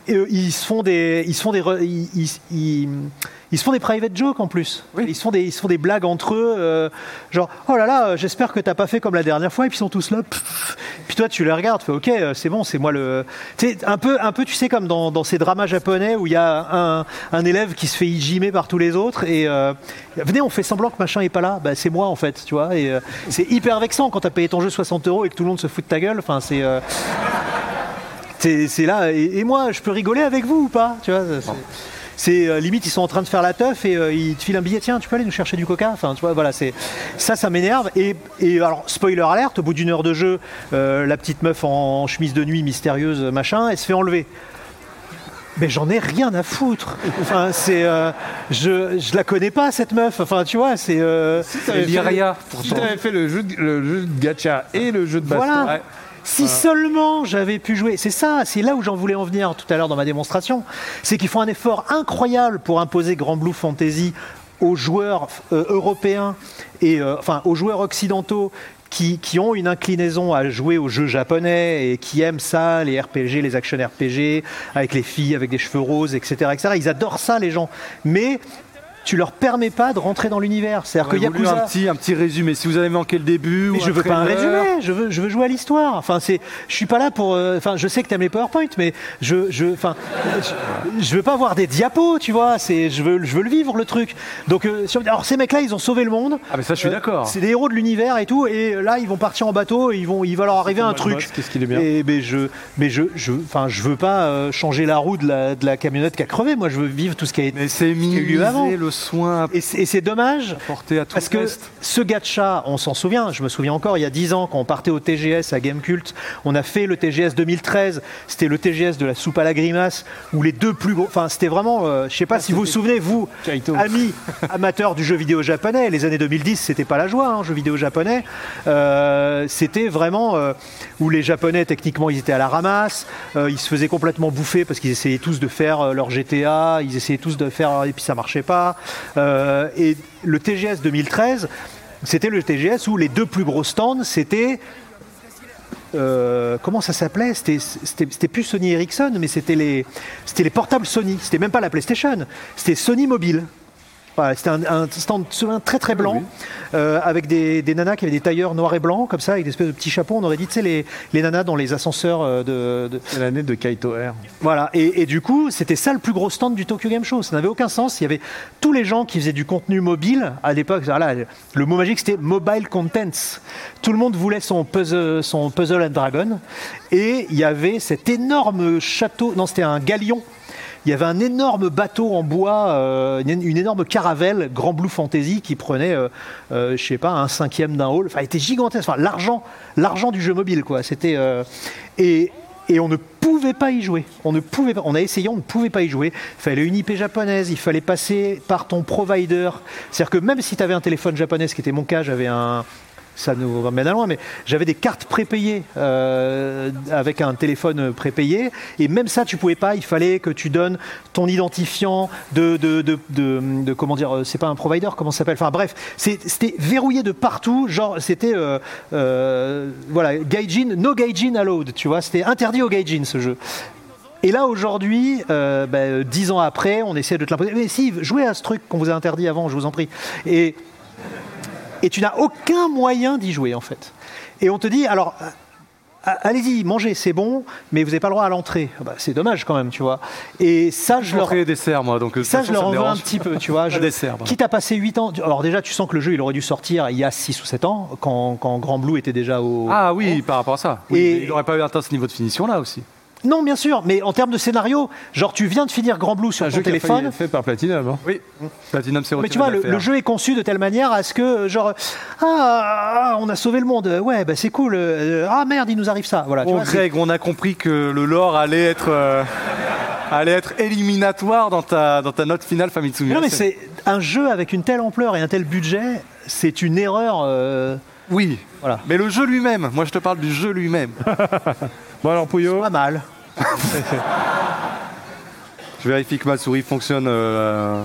Et, euh, ils se font des, ils se font des, ils, ils, ils, ils se font des private jokes en plus. Oui. Ils se font des, ils se font des blagues entre eux, euh, genre oh là là, j'espère que t'as pas fait comme la dernière fois. Et puis ils sont tous là. Pff. Puis toi tu les regardes, tu fais ok, c'est bon, c'est moi le. C'est un peu, un peu, tu sais comme dans, dans ces dramas japonais où il y a un, un élève qui se fait hijimer par tous les autres et euh, venez, on fait semblant que machin est pas là. Bah c'est moi en fait, tu vois. Et euh, c'est hyper vexant quand t'as payé ton jeu soixante euros et que tout le monde se fout de ta gueule. Enfin c'est. Euh... C'est, c'est là, et, et moi, je peux rigoler avec vous ou pas, tu vois, c'est, c'est euh, limite, ils sont en train de faire la teuf et euh, ils te filent un billet, tiens, tu peux aller nous chercher du coca, enfin, tu vois, voilà, c'est, ça, ça m'énerve, et, et alors, spoiler alert, au bout d'une heure de jeu, euh, la petite meuf en, en chemise de nuit mystérieuse, machin, elle se fait enlever. Mais j'en ai rien à foutre. Enfin, c'est, euh, je, je la connais pas cette meuf. Enfin, tu vois, c'est. Euh, si t'avais Liria, fait, pourtant. Si t'avais fait le jeu, de, le jeu de gacha et le jeu de baston. Voilà. Ouais. Si voilà. Seulement j'avais pu jouer, c'est ça, c'est là où j'en voulais en venir tout à l'heure dans ma démonstration, c'est qu'ils font un effort incroyable pour imposer Granblue Fantasy aux joueurs euh, européens et euh, enfin aux joueurs occidentaux qui, qui ont une inclinaison à jouer aux jeux japonais et qui aiment ça, les R P G, les action R P G, avec les filles, avec des cheveux roses, et cetera, et cetera. Ils adorent ça les gens, mais tu leur permets pas de rentrer dans l'univers. C'est-à-dire que Yakuza... Un petit, un petit résumé, si vous avez manqué le début... Mais ou je veux trailer. Pas un résumé, je veux, je veux jouer à l'histoire. Enfin, c'est, je suis pas là pour... Euh, enfin, je sais que t'aimes les PowerPoint, mais je, je, enfin, je, je veux pas voir des diapos, tu vois. C'est, je veux, je veux le vivre, le truc. Donc, euh, alors, ces mecs-là, ils ont sauvé le monde. Ah, mais ça, je suis euh, d'accord. C'est des héros de l'univers et tout, et là, ils vont partir en bateau, et ils vont, il va leur arriver un truc. Boss, qu'est-ce qu'il est bien. Et, mais je, mais je, je, enfin, je veux pas euh, changer la roue de la, de la camionnette qui a crevé. Moi, je veux vivre tout ce qui a été eu avant. Soin et, c'est, et c'est dommage à tout parce que reste. Ce gacha, on s'en souvient, je me souviens encore, il y a dix ans quand on partait au T G S à Gamekult, on a fait le T G S deux mille treize, c'était le T G S de la soupe à la grimace où les deux plus gros, enfin c'était vraiment, euh, je sais pas ah, si vous vous souvenez vous, Kaito. Amis amateurs du jeu vidéo japonais, les années deux mille dix c'était pas la joie, hein, jeu vidéo japonais, euh, c'était vraiment euh, où les japonais techniquement ils étaient à la ramasse, euh, ils se faisaient complètement bouffer parce qu'ils essayaient tous de faire euh, leur G T A, ils essayaient tous de faire et puis ça marchait pas. Euh, et le T G S deux mille treize, c'était le T G S où les deux plus gros stands, c'était euh, comment ça s'appelait ? C'était, c'était, c'était plus Sony Ericsson, mais c'était les, c'était les portables Sony. C'était même pas la PlayStation. C'était Sony Mobile. Voilà, c'était un, un stand très très blanc, euh, avec des, des nanas qui avaient des tailleurs noirs et blancs, comme ça, avec des espèces de petits chapeaux. On aurait dit, tu sais, les, les nanas dans les ascenseurs de... de... C'est l'année de Kaito R. Voilà, et, et du coup, c'était ça le plus gros stand du Tokyo Game Show. Ça n'avait aucun sens. Il y avait tous les gens qui faisaient du contenu mobile. À l'époque, voilà, le mot magique, c'était « mobile contents ». Tout le monde voulait son puzzle, son puzzle and dragon. Et il y avait cet énorme château... Non, c'était un galion. Il y avait un énorme bateau en bois, euh, une, une énorme caravelle, Granblue Fantasy, qui prenait, euh, euh, je sais pas, un cinquième d'un hall. Enfin, il était gigantesque. Enfin, l'argent, l'argent du jeu mobile, quoi. C'était euh, et, et on ne pouvait pas y jouer. On ne pouvait pas. On a essayé, on ne pouvait pas y jouer. Il fallait une I P japonaise. Il fallait passer par ton provider. C'est-à-dire que même si tu avais un téléphone japonais, ce qui était mon cas, j'avais un. Ça nous ramène à loin, mais j'avais des cartes prépayées euh, avec un téléphone prépayé, et même ça, tu pouvais pas. Il fallait que tu donnes ton identifiant de, de, de, de, de comment dire, c'est pas un provider, comment ça s'appelle. Enfin bref, c'est, c'était verrouillé de partout. Genre, c'était euh, euh, voilà, gaijin, no gaijin allowed. Tu vois, c'était interdit aux gaijin ce jeu. Et là, aujourd'hui, euh, bah, dix ans après, on essaie de te l'imposer. Mais si, jouez à ce truc qu'on vous a interdit avant, je vous en prie. Et Et tu n'as aucun moyen d'y jouer, en fait. Et on te dit, alors, allez-y, mangez, c'est bon, mais vous n'avez pas le droit à l'entrée. Bah, c'est dommage, quand même, tu vois. Et ça, je leur... Dessert, moi, donc, ça, façon, je leur en veux un petit peu, tu vois. Je... Dessert, bah. Quitte à passer huit ans... Alors, déjà, tu sens que le jeu, il aurait dû sortir il y a six ou sept ans, quand, quand Granblue était déjà au... Ah oui, par rapport à ça. Oui, et... Il n'aurait pas eu atteint ce niveau de finition, là, aussi. Non, bien sûr, mais en termes de scénario, genre tu viens de finir Granblue sur un ton jeu téléphone. C'est fait par Platinum. Hein. Oui, Platinum c'est. Mais tu vois, le, le jeu est conçu de telle manière à ce que, genre, ah, on a sauvé le monde. Ouais, bah c'est cool. Ah merde, il nous arrive ça. Voilà. Bon, tu vois, Greg, c'est... on a compris que le lore allait être, euh, allait être éliminatoire dans ta, dans ta note finale, Famitsu Mimasen. Non, mais c'est un jeu avec une telle ampleur et un tel budget, c'est une erreur. Euh... Oui. Voilà. Mais le jeu lui-même. Moi, je te parle du jeu lui-même. Bon alors Pouillot. Pas mal. Je vérifie que ma souris fonctionne. Euh...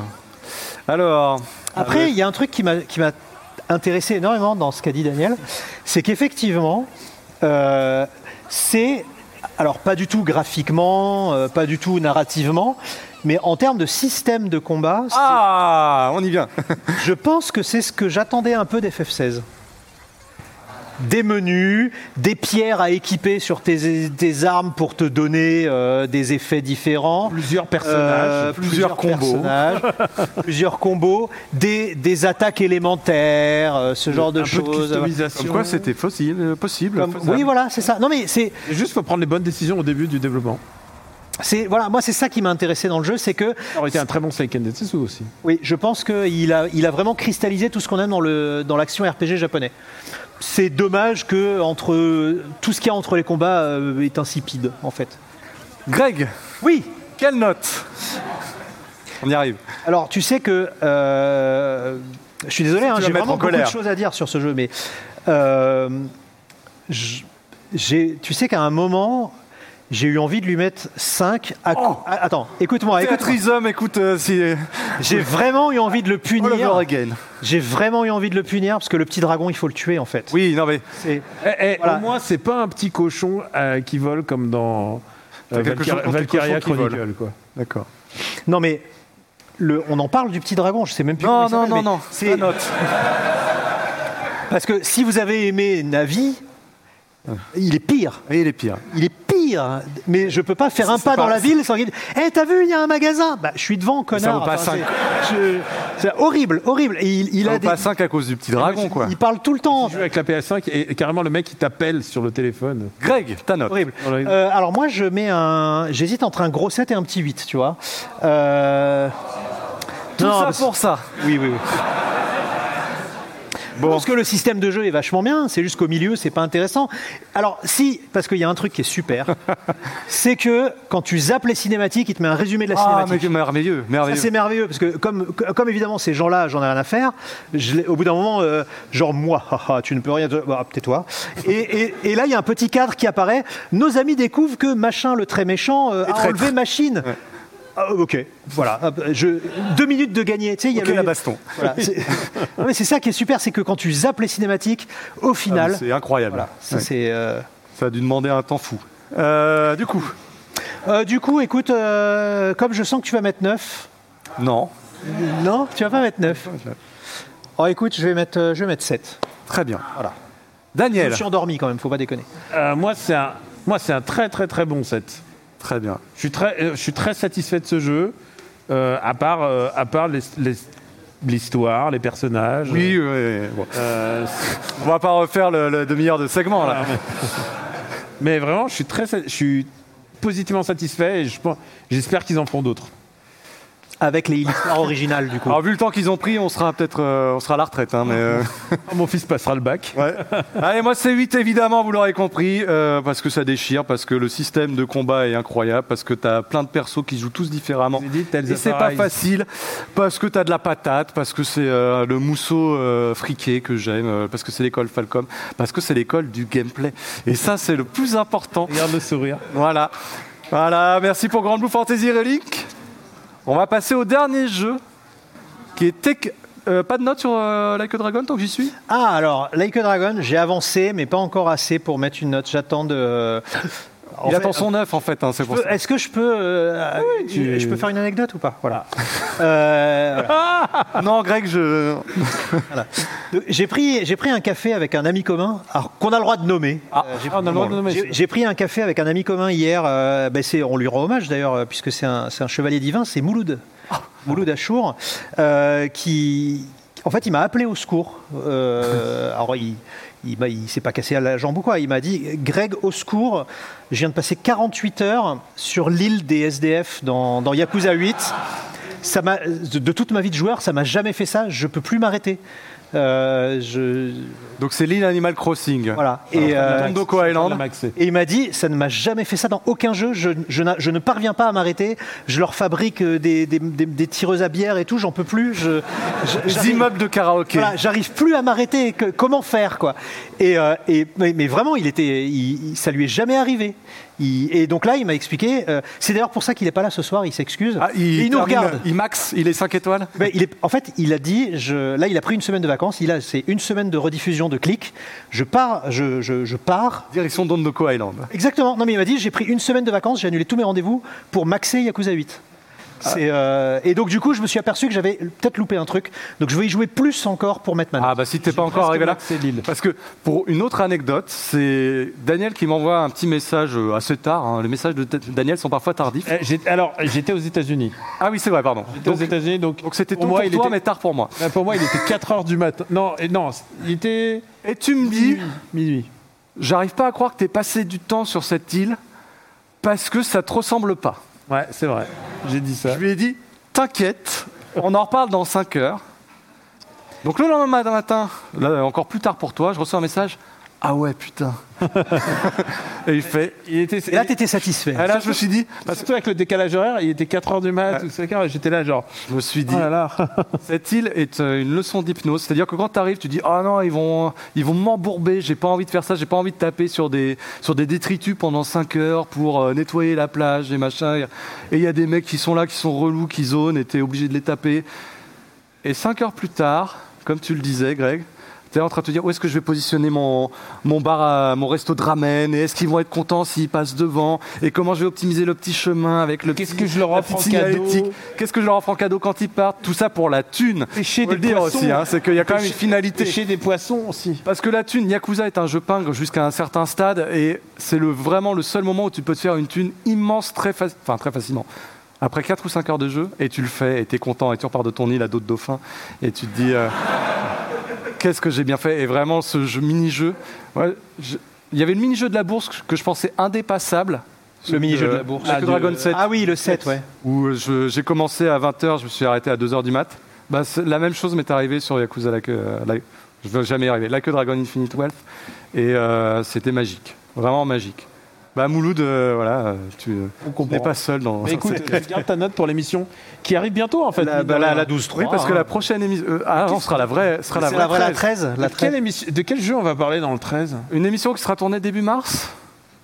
Alors. Après, il euh... y a un truc qui m'a qui m'a intéressé énormément dans ce qu'a dit Daniel, c'est qu'effectivement, euh, c'est, alors pas du tout graphiquement, euh, pas du tout narrativement, mais en termes de système de combat... Ah, on y vient. Je pense que c'est ce que j'attendais un peu d'F F seize. Des menus, des pierres à équiper sur tes, tes armes pour te donner euh, des effets différents. Plusieurs personnages, euh, plusieurs, plusieurs combos. Personnages, plusieurs combos, des, des attaques élémentaires, euh, ce genre un de peu choses. De customisation. Comme quoi c'était facile, possible. Comme, oui, voilà, c'est ça. Non, mais c'est... Et juste, il faut prendre les bonnes décisions au début du développement. C'est, voilà, moi c'est ça qui m'a intéressé dans le jeu, c'est que... Ça aurait été un très bon Seiken Densetsu aussi. Oui, je pense qu'il a, il a vraiment cristallisé tout ce qu'on aime dans, le, dans l'action R P G japonais. C'est dommage que entre, tout ce qu'il y a entre les combats euh, est insipide, en fait. Greg. Oui. Quelle note? On y arrive. Alors, tu sais que... Euh, je suis désolé, hein, j'ai vraiment beaucoup de choses à dire sur ce jeu, mais... Euh, j'ai, tu sais qu'à un moment... J'ai eu envie de lui mettre cinq à... oh à, attends, écoute-moi, écoute-moi. Trisome, écoute, euh, si... J'ai vraiment eu envie de le punir. All over again. J'ai vraiment eu envie de le punir parce que le petit dragon, il faut le tuer en fait. Oui, non mais c'est... Eh, eh, voilà. Au moins, c'est pas un petit cochon euh, qui vole comme dans euh, Valkyria, Valkyria Chronicle, quoi. D'accord. Non mais le, on en parle du petit dragon, je sais même plus. Non, comment non, il s'appelle, non, non. C'est la note. Parce que si vous avez aimé Navi, il est pire. Il est pire. Il est pire. Mais je peux pas faire ça, un pas dans la ville sans dire « Eh, t'as vu, il y a un magasin !» Bah, je suis devant, connard. Ça vaut pas cinq. C'est, je, c'est horrible, horrible. Et il, il ça a vaut des... pas cinq à cause du petit dragon, quoi. Il parle tout le temps. Il joue avec la P S cinq et, et carrément, le mec, il t'appelle sur le téléphone. Greg, ta note. Horrible. Euh, alors moi, je mets un... J'hésite entre un gros sept et un petit huit, tu vois. Euh... Tout non, ça bah, pour ça. Oui, oui, oui. Bon. Parce que le système de jeu est vachement bien, c'est juste qu'au milieu, c'est pas intéressant. Alors, si, parce qu'il y a un truc qui est super, c'est que quand tu zappes les cinématiques, il te met un résumé de la ah, cinématique. Ah, merveilleux, merveilleux. Ça, c'est merveilleux, parce que comme, comme évidemment ces gens-là, j'en ai rien à faire, je, au bout d'un moment, euh, genre moi, haha, tu ne peux rien dire, bah, tais-toi. Et, et, et là, il y a un petit cadre qui apparaît. Nos amis découvrent que machin, le très méchant, euh, a traître. Enlevé machine. Ouais. Ah, ok, voilà. Je... Deux minutes de gagner. Tu sais, il y a okay, le... la baston. Voilà. C'est... Non, mais c'est ça qui est super, c'est que quand tu zappes les cinématiques, au final. Ah, c'est incroyable. Voilà. Ça, ouais. c'est, euh... ça a dû demander un temps fou. Euh, du coup. Euh, du coup, écoute, euh, comme je sens que tu vas mettre neuf. Non. Non, tu vas pas mettre neuf. Oh, écoute, je vais mettre, euh, je vais mettre sept. Très bien. Voilà. Daniel. Je me suis endormi quand même, faut pas déconner. Euh, moi, c'est un... moi, c'est un très très très bon sept. Très bien. Je suis très, je suis très satisfait de ce jeu, euh, à part, euh, à part les, les, l'histoire, les personnages. Oui, euh, oui. Bon. Euh, on va pas refaire le, le demi-heure de segment, là. Ouais. Mais vraiment, je suis, très, je suis positivement satisfait et je pense, j'espère qu'ils en feront d'autres. Avec les histoires originales, du coup. Alors, vu le temps qu'ils ont pris, on sera peut-être euh, on sera à la retraite. Hein, mais, euh... Mon fils passera le bac. Ouais. Allez, moi, c'est huit, évidemment, vous l'aurez compris, euh, parce que ça déchire, parce que le système de combat est incroyable, parce que tu as plein de persos qui jouent tous différemment. Dit, et c'est pas facile, parce que tu as de la patate, parce que c'est euh, le mousseau euh, friqué que j'aime, euh, parce que c'est l'école Falcom, parce que c'est l'école du gameplay. Et ça, c'est le plus important. Regarde le sourire. Voilà. Voilà, merci pour Granblue Fantasy Relink. On va passer au dernier jeu, qui est tech... euh, pas de note sur euh, Like a Dragon, tant que j'y suis. Ah, alors, Like a Dragon, j'ai avancé, mais pas encore assez pour mettre une note. J'attends de... Euh... Il fait, attend son neuf, en fait, hein, c'est pour peux, ça. Est-ce que je peux... Euh, oui, tu... Je peux faire une anecdote ou pas? Voilà. euh, voilà. Non, Greg, je... voilà. Donc, j'ai, pris, j'ai pris un café avec un ami commun, alors, qu'on a le droit de nommer. Ah, euh, j'ai, ah, on a le droit de nommer. J'ai, j'ai pris un café avec un ami commun hier, euh, ben c'est, on lui rend hommage d'ailleurs, puisque c'est un, c'est un chevalier divin, c'est Mouloud. Oh. Mouloud Achour, euh, qui... En fait, il m'a appelé au secours. Euh, alors, il... Il, bah, il s'est pas cassé à la jambe ou quoi. Il m'a dit « Greg, au secours, je viens de passer quarante-huit heures sur l'île des S D F dans, dans Yakuza huit. Ça m'a, de toute ma vie de joueur, ça m'a jamais fait ça. Je peux plus m'arrêter. Euh, » je... Donc c'est l'île Animal Crossing. Voilà. Et, euh, Tondoko Island. Et il m'a dit « Ça ne m'a jamais fait ça dans aucun jeu. Je, je, je ne parviens pas à m'arrêter. Je leur fabrique des, des, des, des tireuses à bière et tout. J'en peux plus. Je, je, des immeubles de karaoké. Voilà, j'arrive plus à m'arrêter. Que, comment faire quoi ?» Et, euh, et mais, mais vraiment, il était, il, ça lui est jamais arrivé. Il, et donc là, il m'a expliqué. Euh, c'est d'ailleurs pour ça qu'il est pas là ce soir. Il s'excuse. Ah, il, il nous regarde. Il max. Il est cinq étoiles. Mais il est, en fait, il a dit. Je, là, il a pris une semaine de vacances. vacances. Il a, c'est une semaine de rediffusion de clics. Je pars, je, je, je pars. Direction Dondoko Island. Exactement. Non mais il m'a dit, j'ai pris une semaine de vacances, j'ai annulé tous mes rendez-vous pour maxer Yakuza huit. C'est euh... Et donc du coup je me suis aperçu que j'avais peut-être loupé un truc, donc je vais y jouer plus encore pour mettre ma note. Ah bah si t'es pas encore arrivé là, c'est Lille. Parce que pour une autre anecdote, c'est Daniel qui m'envoie un petit message assez tard, hein. Les messages de t- Daniel sont parfois tardifs. euh, j'ai... Alors j'étais aux États-Unis. Ah oui c'est vrai, pardon. J'étais donc, aux États-Unis donc, donc c'était tôt pour moi, toi il était... mais tard pour moi. Bah, pour moi il était quatre heures du matin. Non, et non, il était... Et tu me dis minuit. J'arrive pas à croire que t'es passé du temps sur cette île parce que ça te ressemble pas. Ouais, c'est vrai, j'ai dit ça. Je lui ai dit, t'inquiète, on en reparle dans cinq heures. Donc le lendemain matin, là, encore plus tard pour toi, je reçois un message, ah ouais, putain. Et il fait... Il était, et là, t'étais satisfait. Là, surtout, je me suis dit... Parce surtout avec le décalage horaire, il était quatre heures du mat, ouais. cinq heures, et j'étais là genre... Je me suis dit, oh là là. Cette île est une leçon d'hypnose, c'est-à-dire que quand t'arrives, tu dis, ah oh non, ils vont, ils vont m'embourber, j'ai pas envie de faire ça, j'ai pas envie de taper sur des, sur des détritus pendant cinq heures pour euh, nettoyer la plage et machin. Et il y a des mecs qui sont là, qui sont relous, qui zonent, et t'es obligé de les taper. Et cinq heures plus tard, comme tu le disais, Greg, t'es en train de te dire où est-ce que je vais positionner mon, mon bar, à, mon resto de ramen, et est-ce qu'ils vont être contents s'ils passent devant, et comment je vais optimiser le petit chemin avec le qu'est-ce petit, que je leur offre en cadeau, qu'est-ce que je leur offre en cadeau quand ils partent, tout ça pour la thune. Pêcher des dire poissons aussi, hein, c'est qu'il y a quand pêcher, même une finalité. Pêcher des poissons aussi. Parce que la thune, Yakuza est un jeu pingre jusqu'à un certain stade, et c'est le, vraiment le seul moment où tu peux te faire une thune immense très, fa- enfin, très facilement. Après quatre ou cinq heures de jeu, et tu le fais, et t'es content, et tu repars de ton île à dos de dauphin, et tu te dis... Euh, qu'est-ce que j'ai bien fait. Et vraiment, ce jeu, mini-jeu... Ouais, je... Il y avait le mini-jeu de la bourse que je pensais indépassable. Le mini-jeu de, de la bourse. Ah, de... Dragon sept. Ah oui, le sept, ouais. Où je, j'ai commencé à vingt heures, je me suis arrêté à deux heures du mat. Bah, la même chose m'est arrivée sur Yakuza, la queue, la... je ne veux jamais y arriver, la queue Dragon Infinite Wealth. Et euh, c'était magique, vraiment magique. Bah Mouloud, euh, voilà, tu n'es pas seul dans... Mais écoute, garde ta note pour l'émission qui arrive bientôt en fait. La, bah, la, la douze trois. Oui, parce que hein. La prochaine émission... Euh, ah non, sera la vraie, sera la, vraie la vraie la treize. La treize. De, quelle émission, de quel jeu on va parler dans le treize? Une émission qui sera tournée début mars.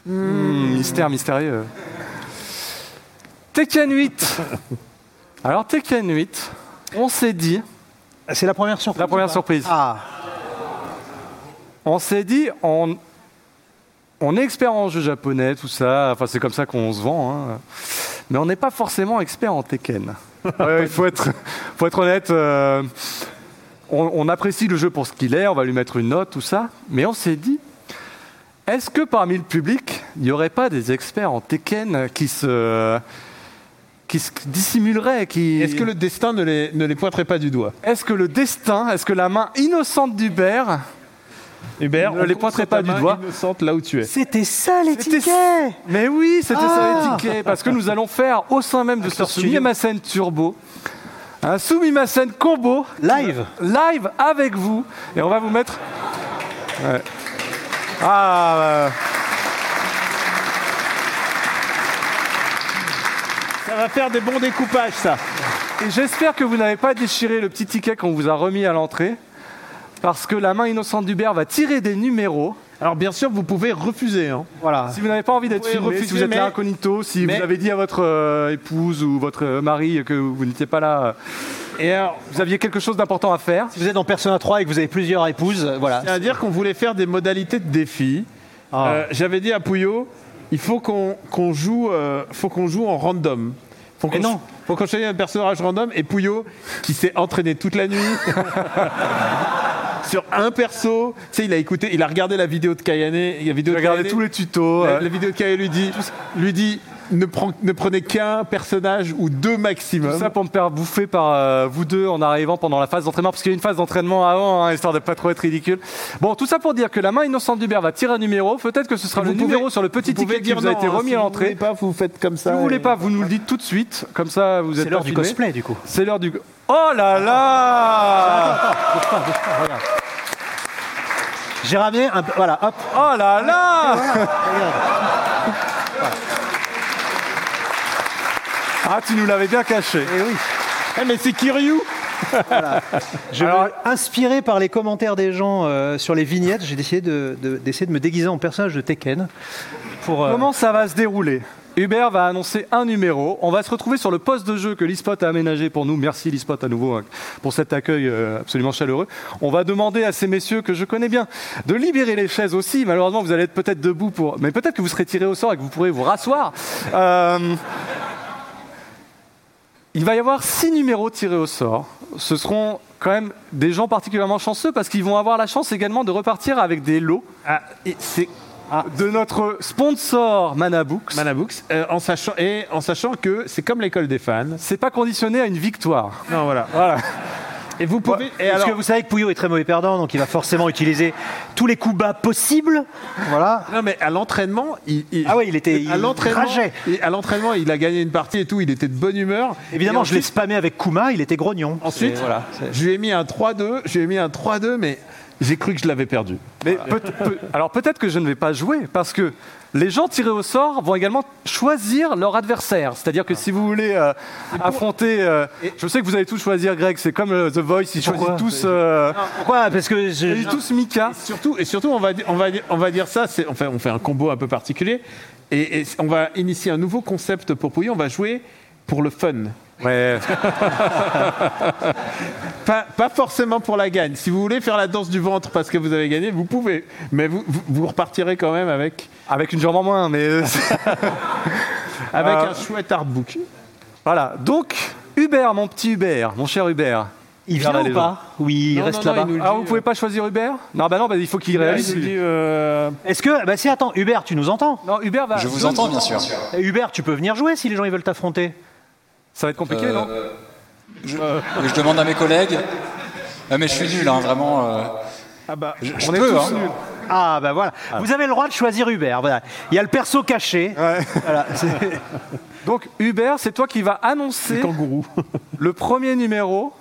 Mmh. Mmh, mystère mystérieux. Tekken huit. Alors Tekken huit, on s'est dit... C'est la première surprise. La première surprise. Ah. On s'est dit... on. On est expert en jeu japonais, tout ça, enfin c'est comme ça qu'on se vend, hein. Mais on n'est pas forcément expert en Tekken. Ouais, il faut être, faut être honnête, euh, on, on apprécie le jeu pour ce qu'il est, on va lui mettre une note, tout ça, mais on s'est dit, est-ce que parmi le public, il n'y aurait pas des experts en Tekken qui se... qui se dissimuleraient, qui... Est-ce que le destin ne les, ne les pointerait pas du doigt? Est-ce que le destin, est-ce que la main innocente d'Hubert... Hubert, ne les pointerait pas du doigt. Innocente là où tu es. C'était ça les c'était tickets. S- Mais oui, c'était ah. ça les tickets, parce que nous allons faire au sein même de ce Sumimasen Turbo, un Sumimasen Combo live, live avec vous, et on va vous mettre. Ouais. Ah. Euh... Ça va faire des bons découpages, ça. Et j'espère que vous n'avez pas déchiré le petit ticket qu'on vous a remis à l'entrée. Parce que la main innocente d'Hubert va tirer des numéros. Alors bien sûr, vous pouvez refuser. Hein. Voilà. Si vous n'avez pas envie d'être filmé, refuser, si vous êtes mais... là incognito, si mais... vous avez dit à votre euh, épouse ou votre euh, mari que vous n'étiez pas là, euh, et alors, vous aviez quelque chose d'important à faire. Si vous êtes en Persona trois et que vous avez plusieurs épouses, euh, voilà. C'est-à-dire qu'on voulait faire des modalités de défi. Ah. Euh, j'avais dit à Pouillot, il faut qu'on, qu'on joue, euh, faut qu'on joue en random. Faut qu'on, non. Faut qu'on choisisse un personnage random, et Pouillot, qui s'est entraîné toute la nuit... Sur un perso, tu sais, il a écouté, il a regardé la vidéo de Kayane, il a vidéo de regardé Kayane, tous les tutos. La, ouais. La vidéo de Kayane lui dit, lui dit, ne, prend, ne prenez qu'un personnage ou deux maximum. Tout ça pour me faire bouffer par euh, vous deux en arrivant pendant la phase d'entraînement, parce qu'il y a une phase d'entraînement avant, hein, histoire de pas trop être ridicule. Bon, tout ça pour dire que la main innocente d'Hubert va tirer un numéro. Peut-être que ce sera vous le pouvez, numéro sur le petit ticket qui vous a non, été remis si à l'entrée. Si vous voulez pas, vous faites comme ça. Si vous voulez pas, vous nous le dites tout de suite, comme ça vous êtes. C'est l'heure du cosplay du coup. C'est l'heure du. Oh là là. J'ai ramené un peu, voilà, hop. Oh là là. Ah, tu nous l'avais bien caché. Eh oui. Eh mais c'est Kiryu. Voilà. Je Alors, me... Inspiré par les commentaires des gens euh, sur les vignettes, j'ai décidé de, de, d'essayer de me déguiser en personnage de Tekken. Pour, euh... Comment ça va se dérouler ? Hubert va annoncer un numéro. On va se retrouver sur le poste de jeu que l'eSpot a aménagé pour nous. Merci l'eSpot à nouveau hein, pour cet accueil euh, absolument chaleureux. On va demander à ces messieurs que je connais bien de libérer les chaises aussi. Malheureusement, vous allez être peut-être debout pour... Mais peut-être que vous serez tiré au sort et que vous pourrez vous rasseoir. Euh... Il va y avoir six numéros tirés au sort. Ce seront quand même des gens particulièrement chanceux parce qu'ils vont avoir la chance également de repartir avec des lots. Ah, et c'est... Ah. De notre sponsor Manabooks. Manabooks, euh, en sachant, et en sachant que c'est comme l'école des fans. C'est pas conditionné à une victoire. Non, voilà. voilà. Et vous pouvez. Et Parce alors... que vous savez que Pouillot est très mauvais perdant, donc il va forcément utiliser tous les coups bas possibles. Voilà. Non, mais à l'entraînement, il. il ah ouais, il était. Il à l'entraînement. Il, à l'entraînement, il a gagné une partie et tout. Il était de bonne humeur. Évidemment, ensuite, je l'ai spammé avec Kuma. Il était grognon. Ensuite, et voilà, je lui ai mis un trois deux. Je lui ai mis un trois deux, mais. J'ai cru que je l'avais perdu. Mais peut- peut- alors peut-être que je ne vais pas jouer, parce que les gens tirés au sort vont également choisir leur adversaire. C'est-à-dire que ah. si vous voulez euh, affronter... Euh, je sais que vous allez tous choisir, Greg, c'est comme euh, The Voice, ils choisissent tous... Euh, non, pourquoi Parce que... Je... Ils tous Mika. Et surtout, et surtout on, va, on, va, on va dire ça, c'est, on, fait, on fait un combo un peu particulier, et, et on va initier un nouveau concept pour Pouillot, on va jouer pour le fun. Ouais. pas, pas forcément pour la gagne. Si vous voulez faire la danse du ventre parce que vous avez gagné, vous pouvez. Mais vous, vous, vous repartirez quand même avec... Avec une jambe en moins, mais... avec euh... un chouette artbook. Voilà. Donc, Hubert, mon petit Hubert, mon cher Hubert. Il vient ou pas ? Oui, il non, reste non, là-bas. Ah, vous pouvez pas choisir Hubert ? Non, bah non, bah, il faut qu'il réalise. Dit, euh... Est-ce que... Bah si, attends, Hubert, tu nous entends ? Non, Hubert va... Je vous entends, bien, bien sûr. sûr. Hubert, tu peux venir jouer si les gens ils veulent t'affronter. Ça va être compliqué, euh, non je, je demande à mes collègues. Ah, mais je suis nul, hein, vraiment. Euh, ah bah, je, je on peux, est tous hein. nuls. Ah bah voilà. Ah. Vous avez le droit de choisir Hubert. Voilà. Il y a le perso caché. Ouais. Voilà, c'est... Donc Hubert, c'est toi qui vas annoncer le, kangourou. le premier numéro.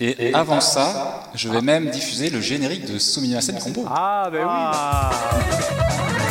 Et, Et avant ça, ça, je vais ah. même diffuser le générique de Sumimasen Combo. Ah bah oui. Ah.